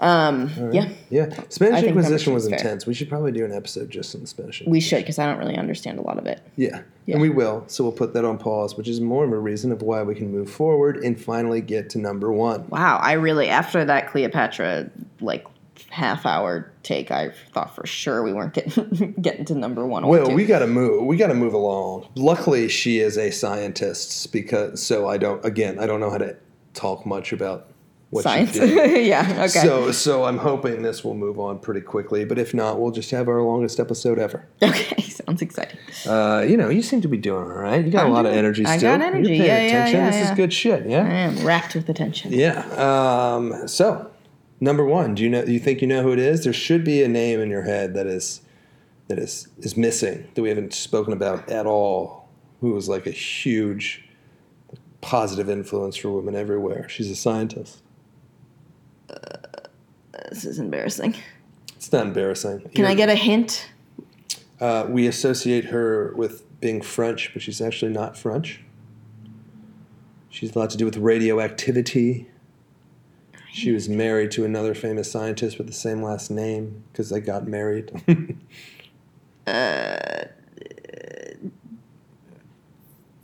Um, right. yeah. Yeah. Spanish Inquisition was intense. Fair. We should probably do an episode just on the Spanish Inquisition. We should, because I don't really understand a lot of it. Yeah. yeah. And we will. So we'll put that on pause, which is more of a reason of why we can move forward and finally get to number one. Wow. I really, after that Cleopatra, like, half hour take, I thought for sure we weren't getting getting to number one. Well, we gotta move. We gotta move along. Luckily, she is a scientist, because, so I don't, again, I don't know how to talk much about What Science. yeah, okay. So so I'm hoping this will move on pretty quickly, but if not, we'll just have our longest episode ever. Okay, sounds exciting. Uh, you know, you seem to be doing all right. You got I'm a lot doing, of energy I still. I got energy. You're paying yeah, attention. Yeah, yeah, this yeah. is good shit, yeah? I am racked with attention. Yeah. Um, so, number one, do you know? You think you know who it is? There should be a name in your head that is that is, is missing, that we haven't spoken about at all, who was like a huge positive influence for women everywhere. She's a scientist. Uh, this is embarrassing. It's not embarrassing. Can You're, I get a hint? Uh, we associate her with being French, but she's actually not French. She's a lot to do with radioactivity. She was married to another famous scientist with the same last name because they got married. uh,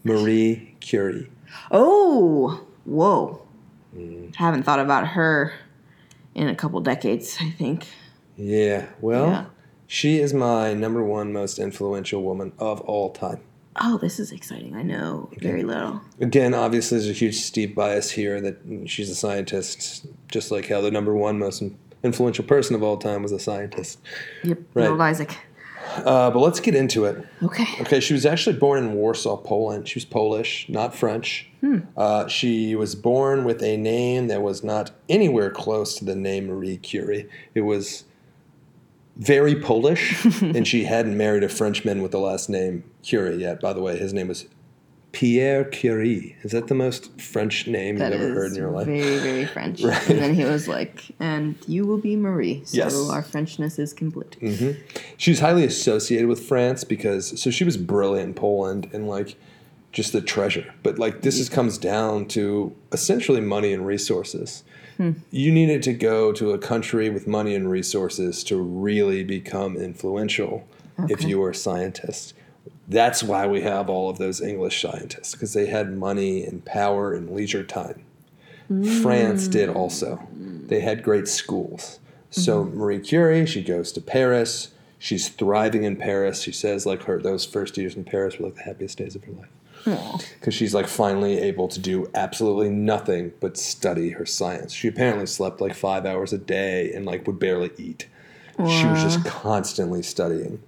Marie Curie. Oh, whoa. Mm. Haven't thought about her in a couple decades, I think. Yeah, well, yeah. She is my number one most influential woman of all time. Oh, this is exciting. I know okay. very little. Again, obviously, there's a huge Steve bias here that she's a scientist, just like how the number one most influential person of all time was a scientist. Yep, right. Old Isaac. Uh, but let's get into it. Okay. Okay, she was actually born in Warsaw, Poland. She was Polish, not French. Hmm. Uh, she was born with a name that was not anywhere close to the name Marie Curie. It was very Polish, and she hadn't married a Frenchman with the last name Curie yet. By the way, his name was Pierre Curie. Is that the most French name that you've ever heard in your life? Very, very French. Right? And then he was like, and you will be Marie. So yes. Our Frenchness is complete. Mm-hmm. She was highly associated with France because, so she was brilliant in Poland and like just the treasure. But like this is, comes down to essentially money and resources. Hmm. You needed to go to a country with money and resources to really become influential okay. if you were a scientist. That's why we have all of those English scientists, because they had money and power and leisure time. Mm. France did also. They had great schools. Mm-hmm. So Marie Curie, she goes to Paris. She's thriving in Paris. She says like her those first years in Paris were like the happiest days of her life. Because she's like finally able to do absolutely nothing but study her science. She apparently slept like five hours a day and like would barely eat. Wow. She was just constantly studying.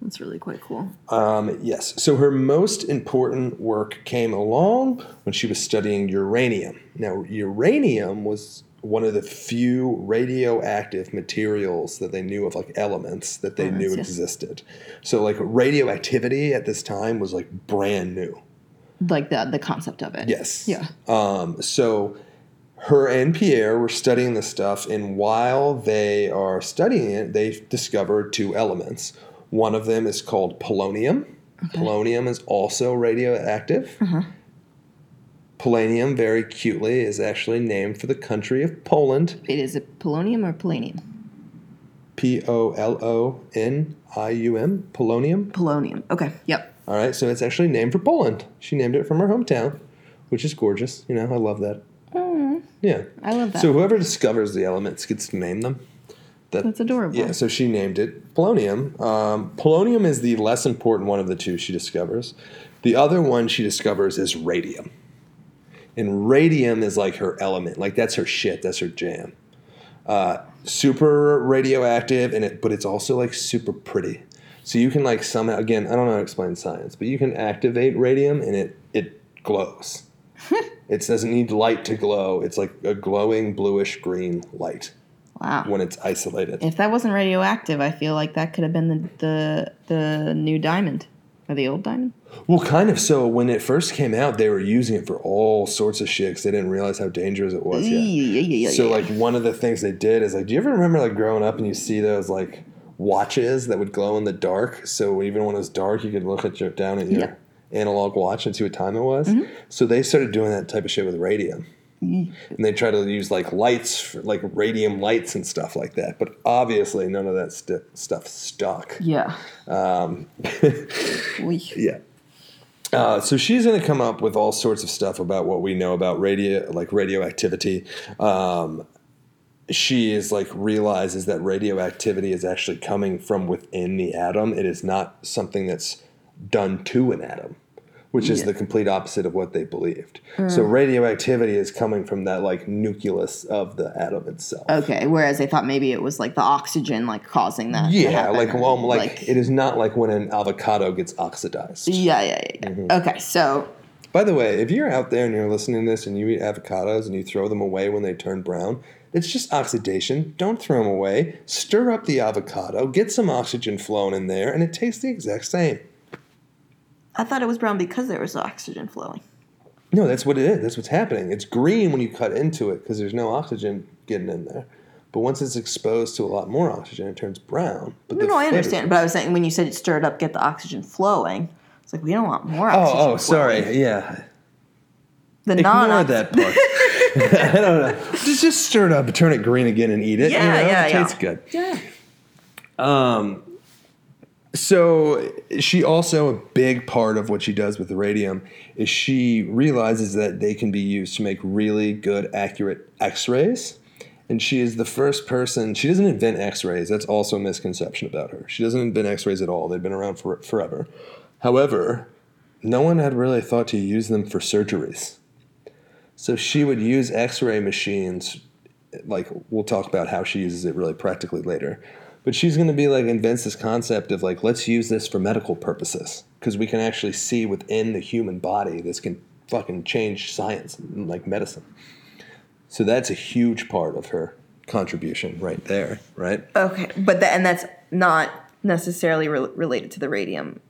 That's really quite cool. Um, yes. So her most important work came along when she was studying uranium. Now, uranium was one of the few radioactive materials that they knew of, like elements that they oh, knew existed. So like radioactivity at this time was like brand new. Like the the concept of it. Yes. Yeah. Um, so her and Pierre were studying this stuff, and while they are studying it, they've discovered two elements. One of them is called polonium. Okay. Polonium is also radioactive. Uh-huh. Polonium, very cutely, is actually named for the country of Poland. Wait, is it polonium or polonium? P O L O N I U M. Polonium? Polonium. Okay. Yep. All right, so it's actually named for Poland. She named it from her hometown, which is gorgeous. You know, I love that. Mm. Yeah. I love that. So whoever discovers the elements gets to name them. That, That's adorable. Yeah, so she named it polonium. Um, polonium is the less important one of the two she discovers. The other one she discovers is radium. And radium is like her element. Like that's her shit. That's her jam. Uh, super radioactive, and it, but it's also like super pretty. So you can like somehow, again, I don't know how to explain science, but you can activate radium and it, it glows. It doesn't need light to glow. It's like a glowing bluish green light. Wow. When it's isolated. If that wasn't radioactive, I feel like that could have been the the, the new diamond. Or the old diamond? Well, kind of. So when it first came out, they were using it for all sorts of shit because they didn't realize how dangerous it was yet. Yeah, yeah, yeah, so like one of the things they did is like, do you ever remember like growing up and you see those like watches that would glow in the dark? So even when it was dark, you could look at your, down at your yep. analog watch and see what time it was. Mm-hmm. So they started doing that type of shit with radium. And they try to use like lights, for, like radium lights and stuff like that. But obviously, none of that st- stuff stuck. Yeah. Um, yeah. Uh, so she's going to come up with all sorts of stuff about what we know about radio, like radioactivity. Um, she is like realizes that radioactivity is actually coming from within the atom. It is not something that's done to an atom. Which is yeah. the complete opposite of what they believed. Mm. So radioactivity is coming from that like nucleus of the atom itself. Okay, whereas they thought maybe it was like the oxygen like causing that. Yeah, to happen, like well, like, like it is not like when an avocado gets oxidized. Yeah, yeah, yeah. yeah. Mm-hmm. Okay, so. By the way, if you're out there and you're listening to this and you eat avocados and you throw them away when they turn brown, it's just oxidation. Don't throw them away. Stir up the avocado, get some oxygen flowing in there, and it tastes the exact same. I thought it was brown because there was oxygen flowing. No, that's what it is. That's what's happening. It's green when you cut into it because there's no oxygen getting in there. But once it's exposed to a lot more oxygen, it turns brown. But no, no, I understand. But I was saying when you said it stirred up, get the oxygen flowing. It's like we don't want more oxygen. Oh, oh, flowing. Sorry. Yeah. The Ignore non- that part. I don't know. Just, just stir it up, turn it green again, and eat it. Yeah, you know, yeah, it yeah. Tastes good. Yeah. Um. So she also, a big part of what she does with the radium is she realizes that they can be used to make really good, accurate X-rays. And she is the first person – she doesn't invent X-rays. That's also a misconception about her. She doesn't invent X-rays at all. They've been around for, forever. However, no one had really thought to use them for surgeries. So she would use X-ray machines – like we'll talk about how she uses it really practically later – but she's going to be like invents this concept of like, let's use this for medical purposes because we can actually see within the human body this can fucking change science and like medicine. So that's a huge part of her contribution right there, right? Okay, but that and that's not necessarily re- related to the radium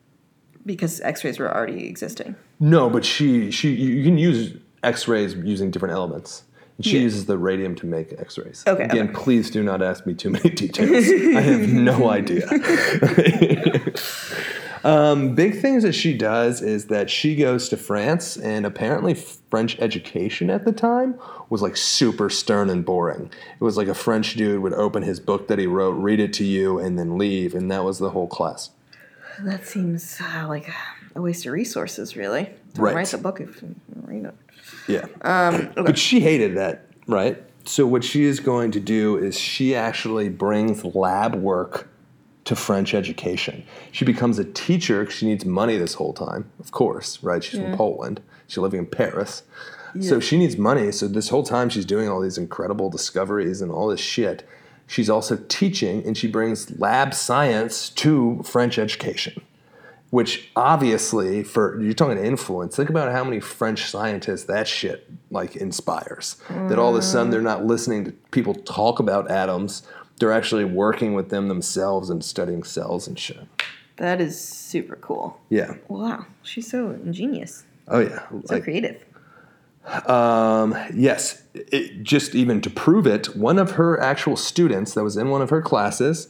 because X-rays were already existing. No, but she she you can use X-rays using different elements. She yeah. uses the radium to make X-rays. Okay. Again, okay. Please do not ask me too many details. I have no idea. um, big things that she does is that she goes to France, and apparently French education at the time was like super stern and boring. It was like a French dude would open his book that he wrote, read it to you, and then leave, and that was the whole class. That seems uh, like a waste of resources, really. Don't right. write the book if you read it. Yeah. Um, okay. But she hated that, right? So what she is going to do is she actually brings lab work to French education. She becomes a teacher because she needs money this whole time, of course, right? She's yeah. from Poland. She's living in Paris. Yeah. So she needs money. So this whole time she's doing all these incredible discoveries and all this shit. She's also teaching, and she brings lab science to French education. Which obviously, for you're talking influence, think about how many French scientists that shit like inspires. Mm. That all of a sudden they're not listening to people talk about atoms. They're actually working with them themselves and studying cells and shit. That is super cool. Yeah. Wow. She's so ingenious. Oh, yeah. So like, creative. Um, yes. It, just even to prove it, one of her actual students that was in one of her classes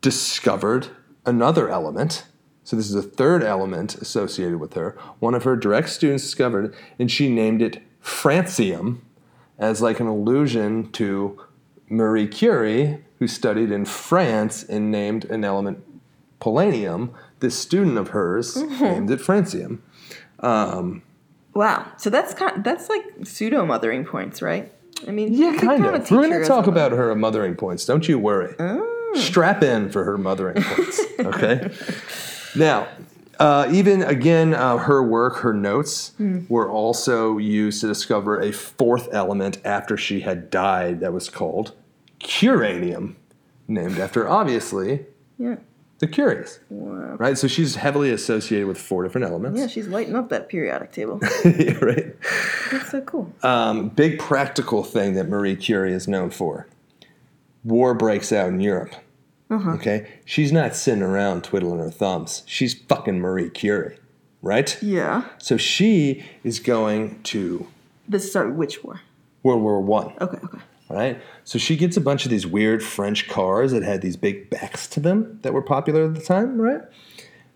discovered another element. So this is a third element associated with her. One of her direct students discovered it, and she named it Francium as like an allusion to Marie Curie, who studied in France and named an element polonium. This student of hers mm-hmm. named it Francium. Um, wow. So that's kind of, that's like pseudo-mothering points, right? I mean, yeah, kind, kind of. of We're going to talk about her mothering points. Don't you worry. Oh. Strap in for her mothering points, okay? Now, uh, even, again, uh, her work, her notes, mm. were also used to discover a fourth element after she had died that was called curanium, named after, obviously, yeah. the Curies. Wow. Right? So she's heavily associated with four different elements. Yeah, she's lighting up that periodic table. Yeah, right? That's so cool. Um, big practical thing that Marie Curie is known for. War breaks out in Europe. Uh-huh. Okay, she's not sitting around twiddling her thumbs. She's fucking Marie Curie, right? Yeah. So she is going to. This started which war? World War One. Okay. Okay. Right. So she gets a bunch of these weird French cars that had these big backs to them that were popular at the time, right?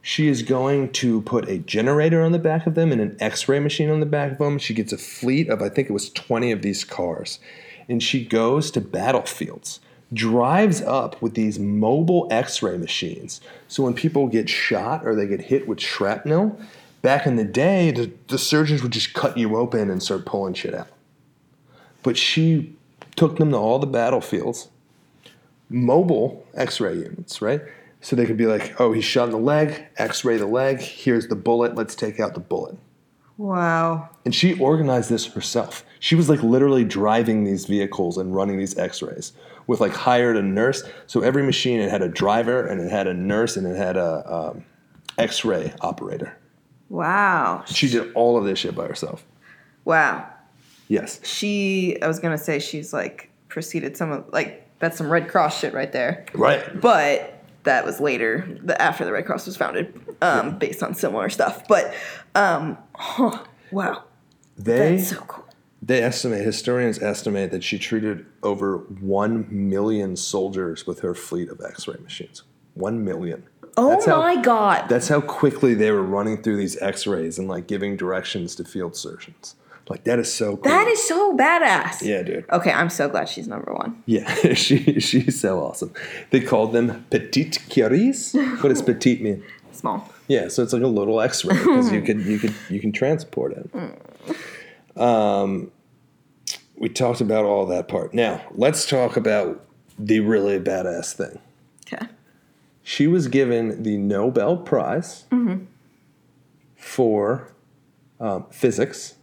She is going to put a generator on the back of them and an X-ray machine on the back of them. She gets a fleet of, I think it was twenty of these cars, and she goes to battlefields. Drives up with these mobile X-ray machines. So when people get shot or they get hit with shrapnel, back in the day, the, the surgeons would just cut you open and start pulling shit out. But she took them to all the battlefields, mobile X-ray units, right? So they could be like, oh, he's shot in the leg, X-ray the leg, here's the bullet, let's take out the bullet. Wow. And she organized this herself. She was like literally driving these vehicles and running these X-rays with like hired a nurse. So every machine, it had a driver and it had a nurse and it had a um, X-ray operator. Wow. She did all of this shit by herself. Wow. Yes. She, I was going to say she's like preceded some of, like that's some Red Cross shit right there. Right. But that was later, the, after the Red Cross was founded, um, yeah. based on similar stuff. But, um, huh, wow. They, That's so cool. They estimate, historians estimate that she treated over one million soldiers with her fleet of X-ray machines. One million. Oh that's my how, God. That's how quickly they were running through these X-rays and like giving directions to field surgeons. Like, that is so cool. That is so badass. Yeah, dude. Okay, I'm so glad she's number one. Yeah, she she's so awesome. They called them Petite Curies. What does petite mean? Small. Yeah, so it's like a little X-ray because you could you could you can transport it. Mm. Um, we talked about all that part. Now let's talk about the really badass thing. Okay. She was given the Nobel Prize mm-hmm. for um, physics.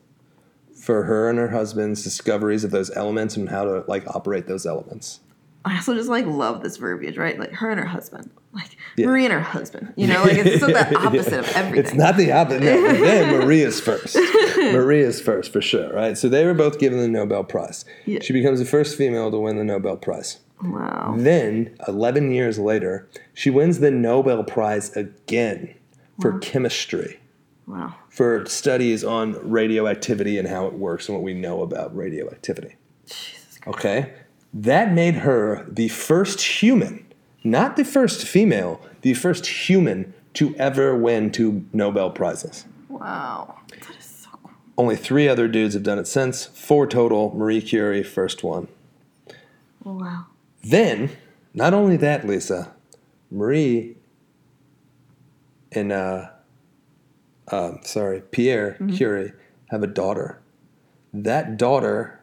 For her and her husband's discoveries of those elements and how to like operate those elements. I also just like love this verbiage, right? Like her and her husband, like yeah. Marie and her husband. You know, like it's so the opposite yeah. of everything. It's not the opposite. No, but then Marie is first. Marie is first for sure, right? So they were both given the Nobel Prize. Yeah. She becomes the first female to win the Nobel Prize. Wow. Then eleven years later, she wins the Nobel Prize again for wow. chemistry. Wow. For studies on radioactivity and how it works and what we know about radioactivity. Jesus Christ. Okay? That made her the first human, not the first female, the first human to ever win two Nobel Prizes. Wow. That is so cool. Only three other dudes have done it since. Four total. Marie Curie, first one. Wow. Then, not only that, Lisa, Marie and... uh Um, sorry, Pierre mm-hmm. Curie have a daughter. That daughter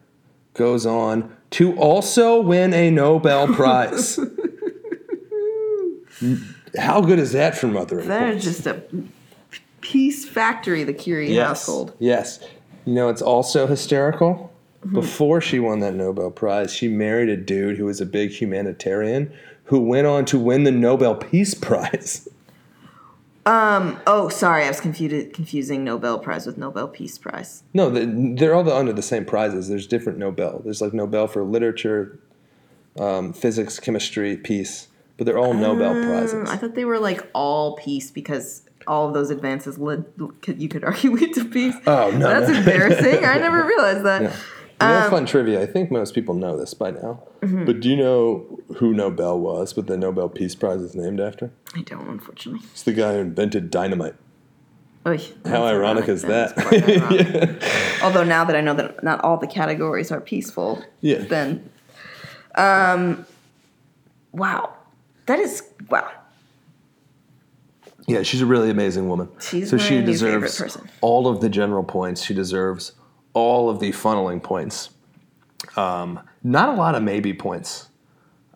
goes on to also win a Nobel Prize. How good is that for mothering? That is just a peace factory, the Curie yes. household. Yes. You know, it's also hysterical. Mm-hmm. Before she won that Nobel Prize, she married a dude who was a big humanitarian who went on to win the Nobel Peace Prize. Um. Oh, sorry. I was confused, confusing Nobel Prize with Nobel Peace Prize. No, they're all the, under the same prizes. There's different Nobel. There's like Nobel for literature, um, physics, chemistry, peace. But they're all um, Nobel Prizes. I thought they were like all peace because all of those advances led, you could argue, lead to peace. Oh, no. That's no. embarrassing. I never realized that. No. You know, um, fun trivia. I think most people know this by now. Mm-hmm. But do you know who Nobel was, but the Nobel Peace Prize is named after? I don't, unfortunately. It's the guy who invented dynamite. Oy, how ironic, ironic is that? Ironic. Yeah. Although now that I know that not all the categories are peaceful, yeah. then... Um, wow. That is... Wow. Yeah, she's a really amazing woman. She's so my she new deserves favorite person. All of the general points. She deserves... all of the funneling points. Um, not a lot of maybe points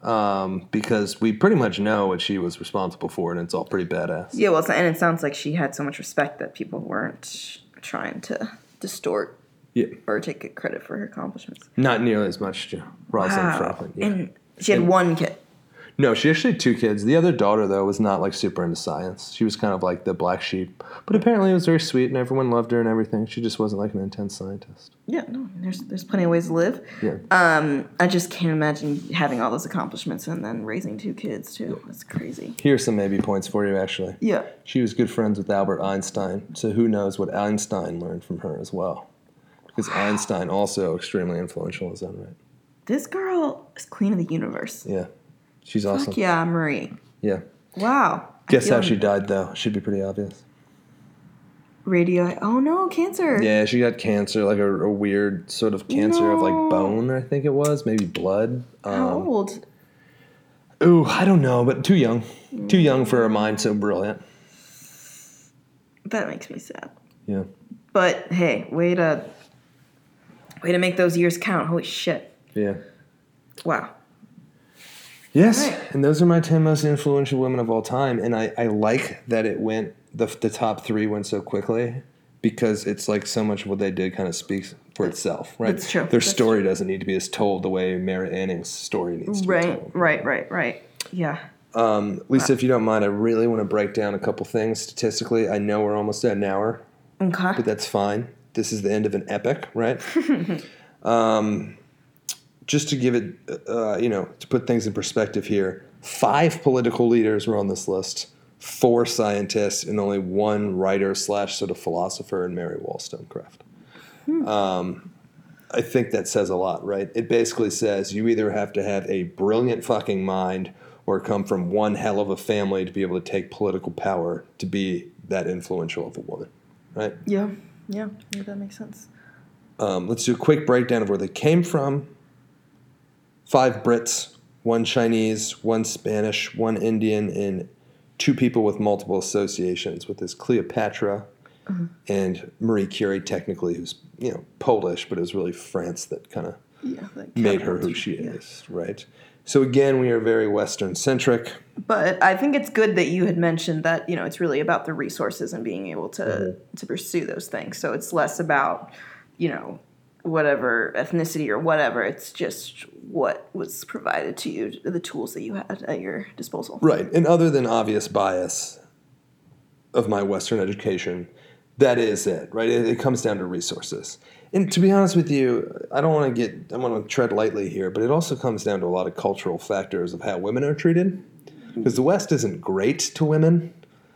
um, because we pretty much know what she was responsible for, and it's all pretty badass. Yeah, well, and it sounds like she had so much respect that people weren't trying to distort yeah. or take credit for her accomplishments. Not nearly as much to Rosalind Franklin. Wow. Yeah. And she had and, one kid. No, she actually had two kids. The other daughter, though, was not like super into science. She was kind of like the black sheep. But apparently it was very sweet and everyone loved her and everything. She just wasn't like an intense scientist. Yeah, no, there's there's plenty of ways to live. Yeah. Um, I just can't imagine having all those accomplishments and then raising two kids, too. That's crazy. Here's some maybe points for you, actually. Yeah. She was good friends with Albert Einstein, so who knows what Einstein learned from her as well. Because wow. Einstein also extremely influential in his own right. This girl is queen of the universe. Yeah. She's awesome. Fuck yeah, Marie. Yeah. Wow. Guess how she died, though. Should be pretty obvious. Radio. Oh, no, cancer. Yeah, she got cancer, like a, a weird sort of cancer no. of, like, bone, I think it was. Maybe blood. Um, how old? Ooh, I don't know, but too young. Mm. Too young for a mind so brilliant. That makes me sad. Yeah. But, hey, way to, way to make those years count. Holy shit. Yeah. Wow. Yes, right. And those are my ten most influential women of all time. And I, I like that it went, the, the top three went so quickly because it's like so much of what they did kind of speaks for itself, right? That's true. Their That's story true. Doesn't need to be as told the way Mary Anning's story needs to right, be told. Right, right, right, right. Yeah. Um, Lisa, wow. if you don't mind, I really want to break down a couple things statistically. I know we're almost at an hour. Okay. But that's fine. This is the end of an epic, right? um... Just to give it, uh, you know, to put things in perspective here, five political leaders were on this list, four scientists, and only one writer slash sort of philosopher in Mary Wollstonecraft. Hmm. Um, I think that says a lot, right? It basically says you either have to have a brilliant fucking mind or come from one hell of a family to be able to take political power to be that influential of a woman, right? Yeah, yeah, yeah that makes sense. Um, let's do a quick breakdown of where they came from. Five Brits, one Chinese, one Spanish, one Indian, and two people with multiple associations with this Cleopatra mm-hmm. and Marie Curie, technically, who's, you know, Polish, but it was really France that kind of yeah, made her who she yeah. is, right? So again, we are very Western-centric. But I think it's good that you had mentioned that, you know, it's really about the resources and being able to, mm-hmm. to pursue those things. So it's less about, you know, whatever ethnicity or whatever. It's just what was provided to you, the tools that you had at your disposal. Right. And other than obvious bias of my Western education, that is it, right? It, it comes down to resources. And to be honest with you, I don't want to get, I want to tread lightly here, but it also comes down to a lot of cultural factors of how women are treated. Because the West isn't great to women,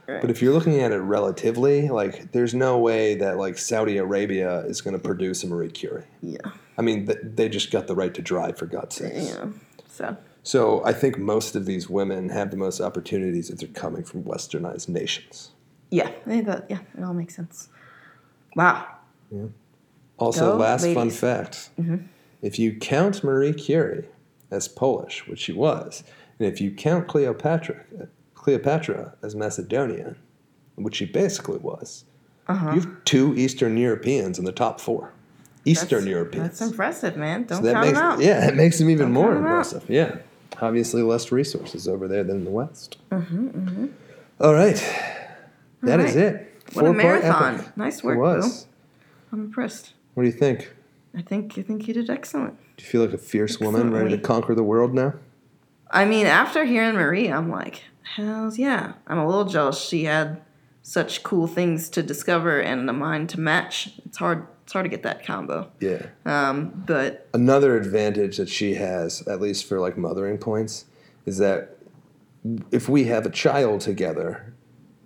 right. But if you're looking at it relatively, like, there's no way that, like, Saudi Arabia is going to produce a Marie Curie. Yeah. I mean, th- they just got the right to drive, for God's sake. Yeah. So. So I think most of these women have the most opportunities if they're coming from westernized nations. Yeah. I think that, yeah, it all makes sense. Wow. Yeah. Also, Go last ladies. fun fact. Mm-hmm. If you count Marie Curie as Polish, which she was, and if you count Cleopatra Cleopatra as Macedonian, which she basically was, uh-huh. you have two Eastern Europeans in the top four. Eastern that's, Europeans. That's impressive, man. Don't so count makes, them out. Yeah, it makes them even Don't more impressive. Out. Yeah. Obviously less resources over there than in the West. Mm-hmm, mm-hmm. All right. All that right. is it. What Four-part a marathon. Epic. Nice work, Bill. I'm impressed. What do you think? I think I think you did excellent. Do you feel like a fierce excellent woman ready way. to conquer the world now? I mean, after hearing Marie, I'm like, hells yeah. I'm a little jealous she had such cool things to discover and a mind to match. It's hard it's hard to get that combo. Yeah. Um, but another advantage that she has, at least for like mothering points, is that if we have a child together,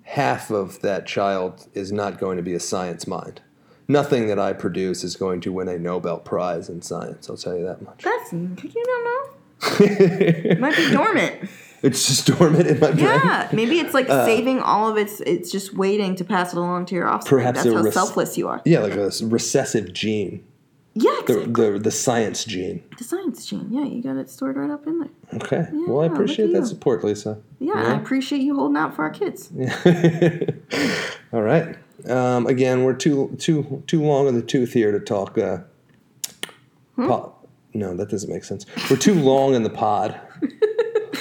half of that child is not going to be a science mind. Nothing that I produce is going to win a Nobel Prize in science, I'll tell you that much. That's, you don't know. It might be dormant. It's just dormant in my brain? Yeah, maybe it's like uh, saving all of its, it's just waiting to pass it along to your offspring. Perhaps That's how res- selfless you are. Yeah, like a recessive gene. Yeah, exactly. The, the, the science gene. The science gene, yeah, you got it stored right up in there. Okay, yeah, well, I appreciate that support, Lisa. Yeah, yeah, I appreciate you holding out for our kids. Yeah. All right. Um, again, we're too too too long in the tooth here to talk. Uh, hmm? po- no, that doesn't make sense. We're too long in the pod.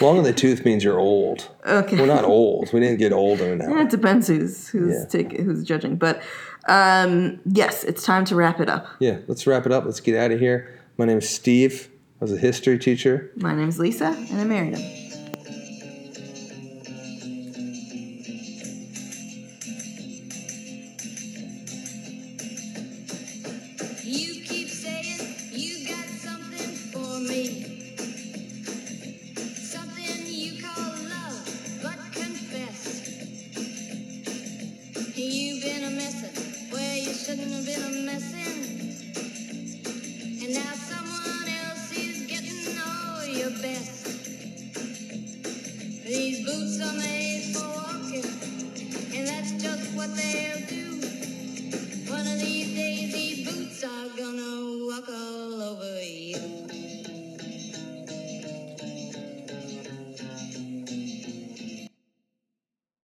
Long in the tooth means you're old. Okay, we're not old. We didn't get old in an hour. Yeah, it depends who's who's yeah. take, who's judging. But um, yes, it's time to wrap it up. Yeah, let's wrap it up. Let's get out of here. My name is Steve. I was a history teacher. My name is Lisa, and I married him. These boots are made for walking, and that's just what they'll do.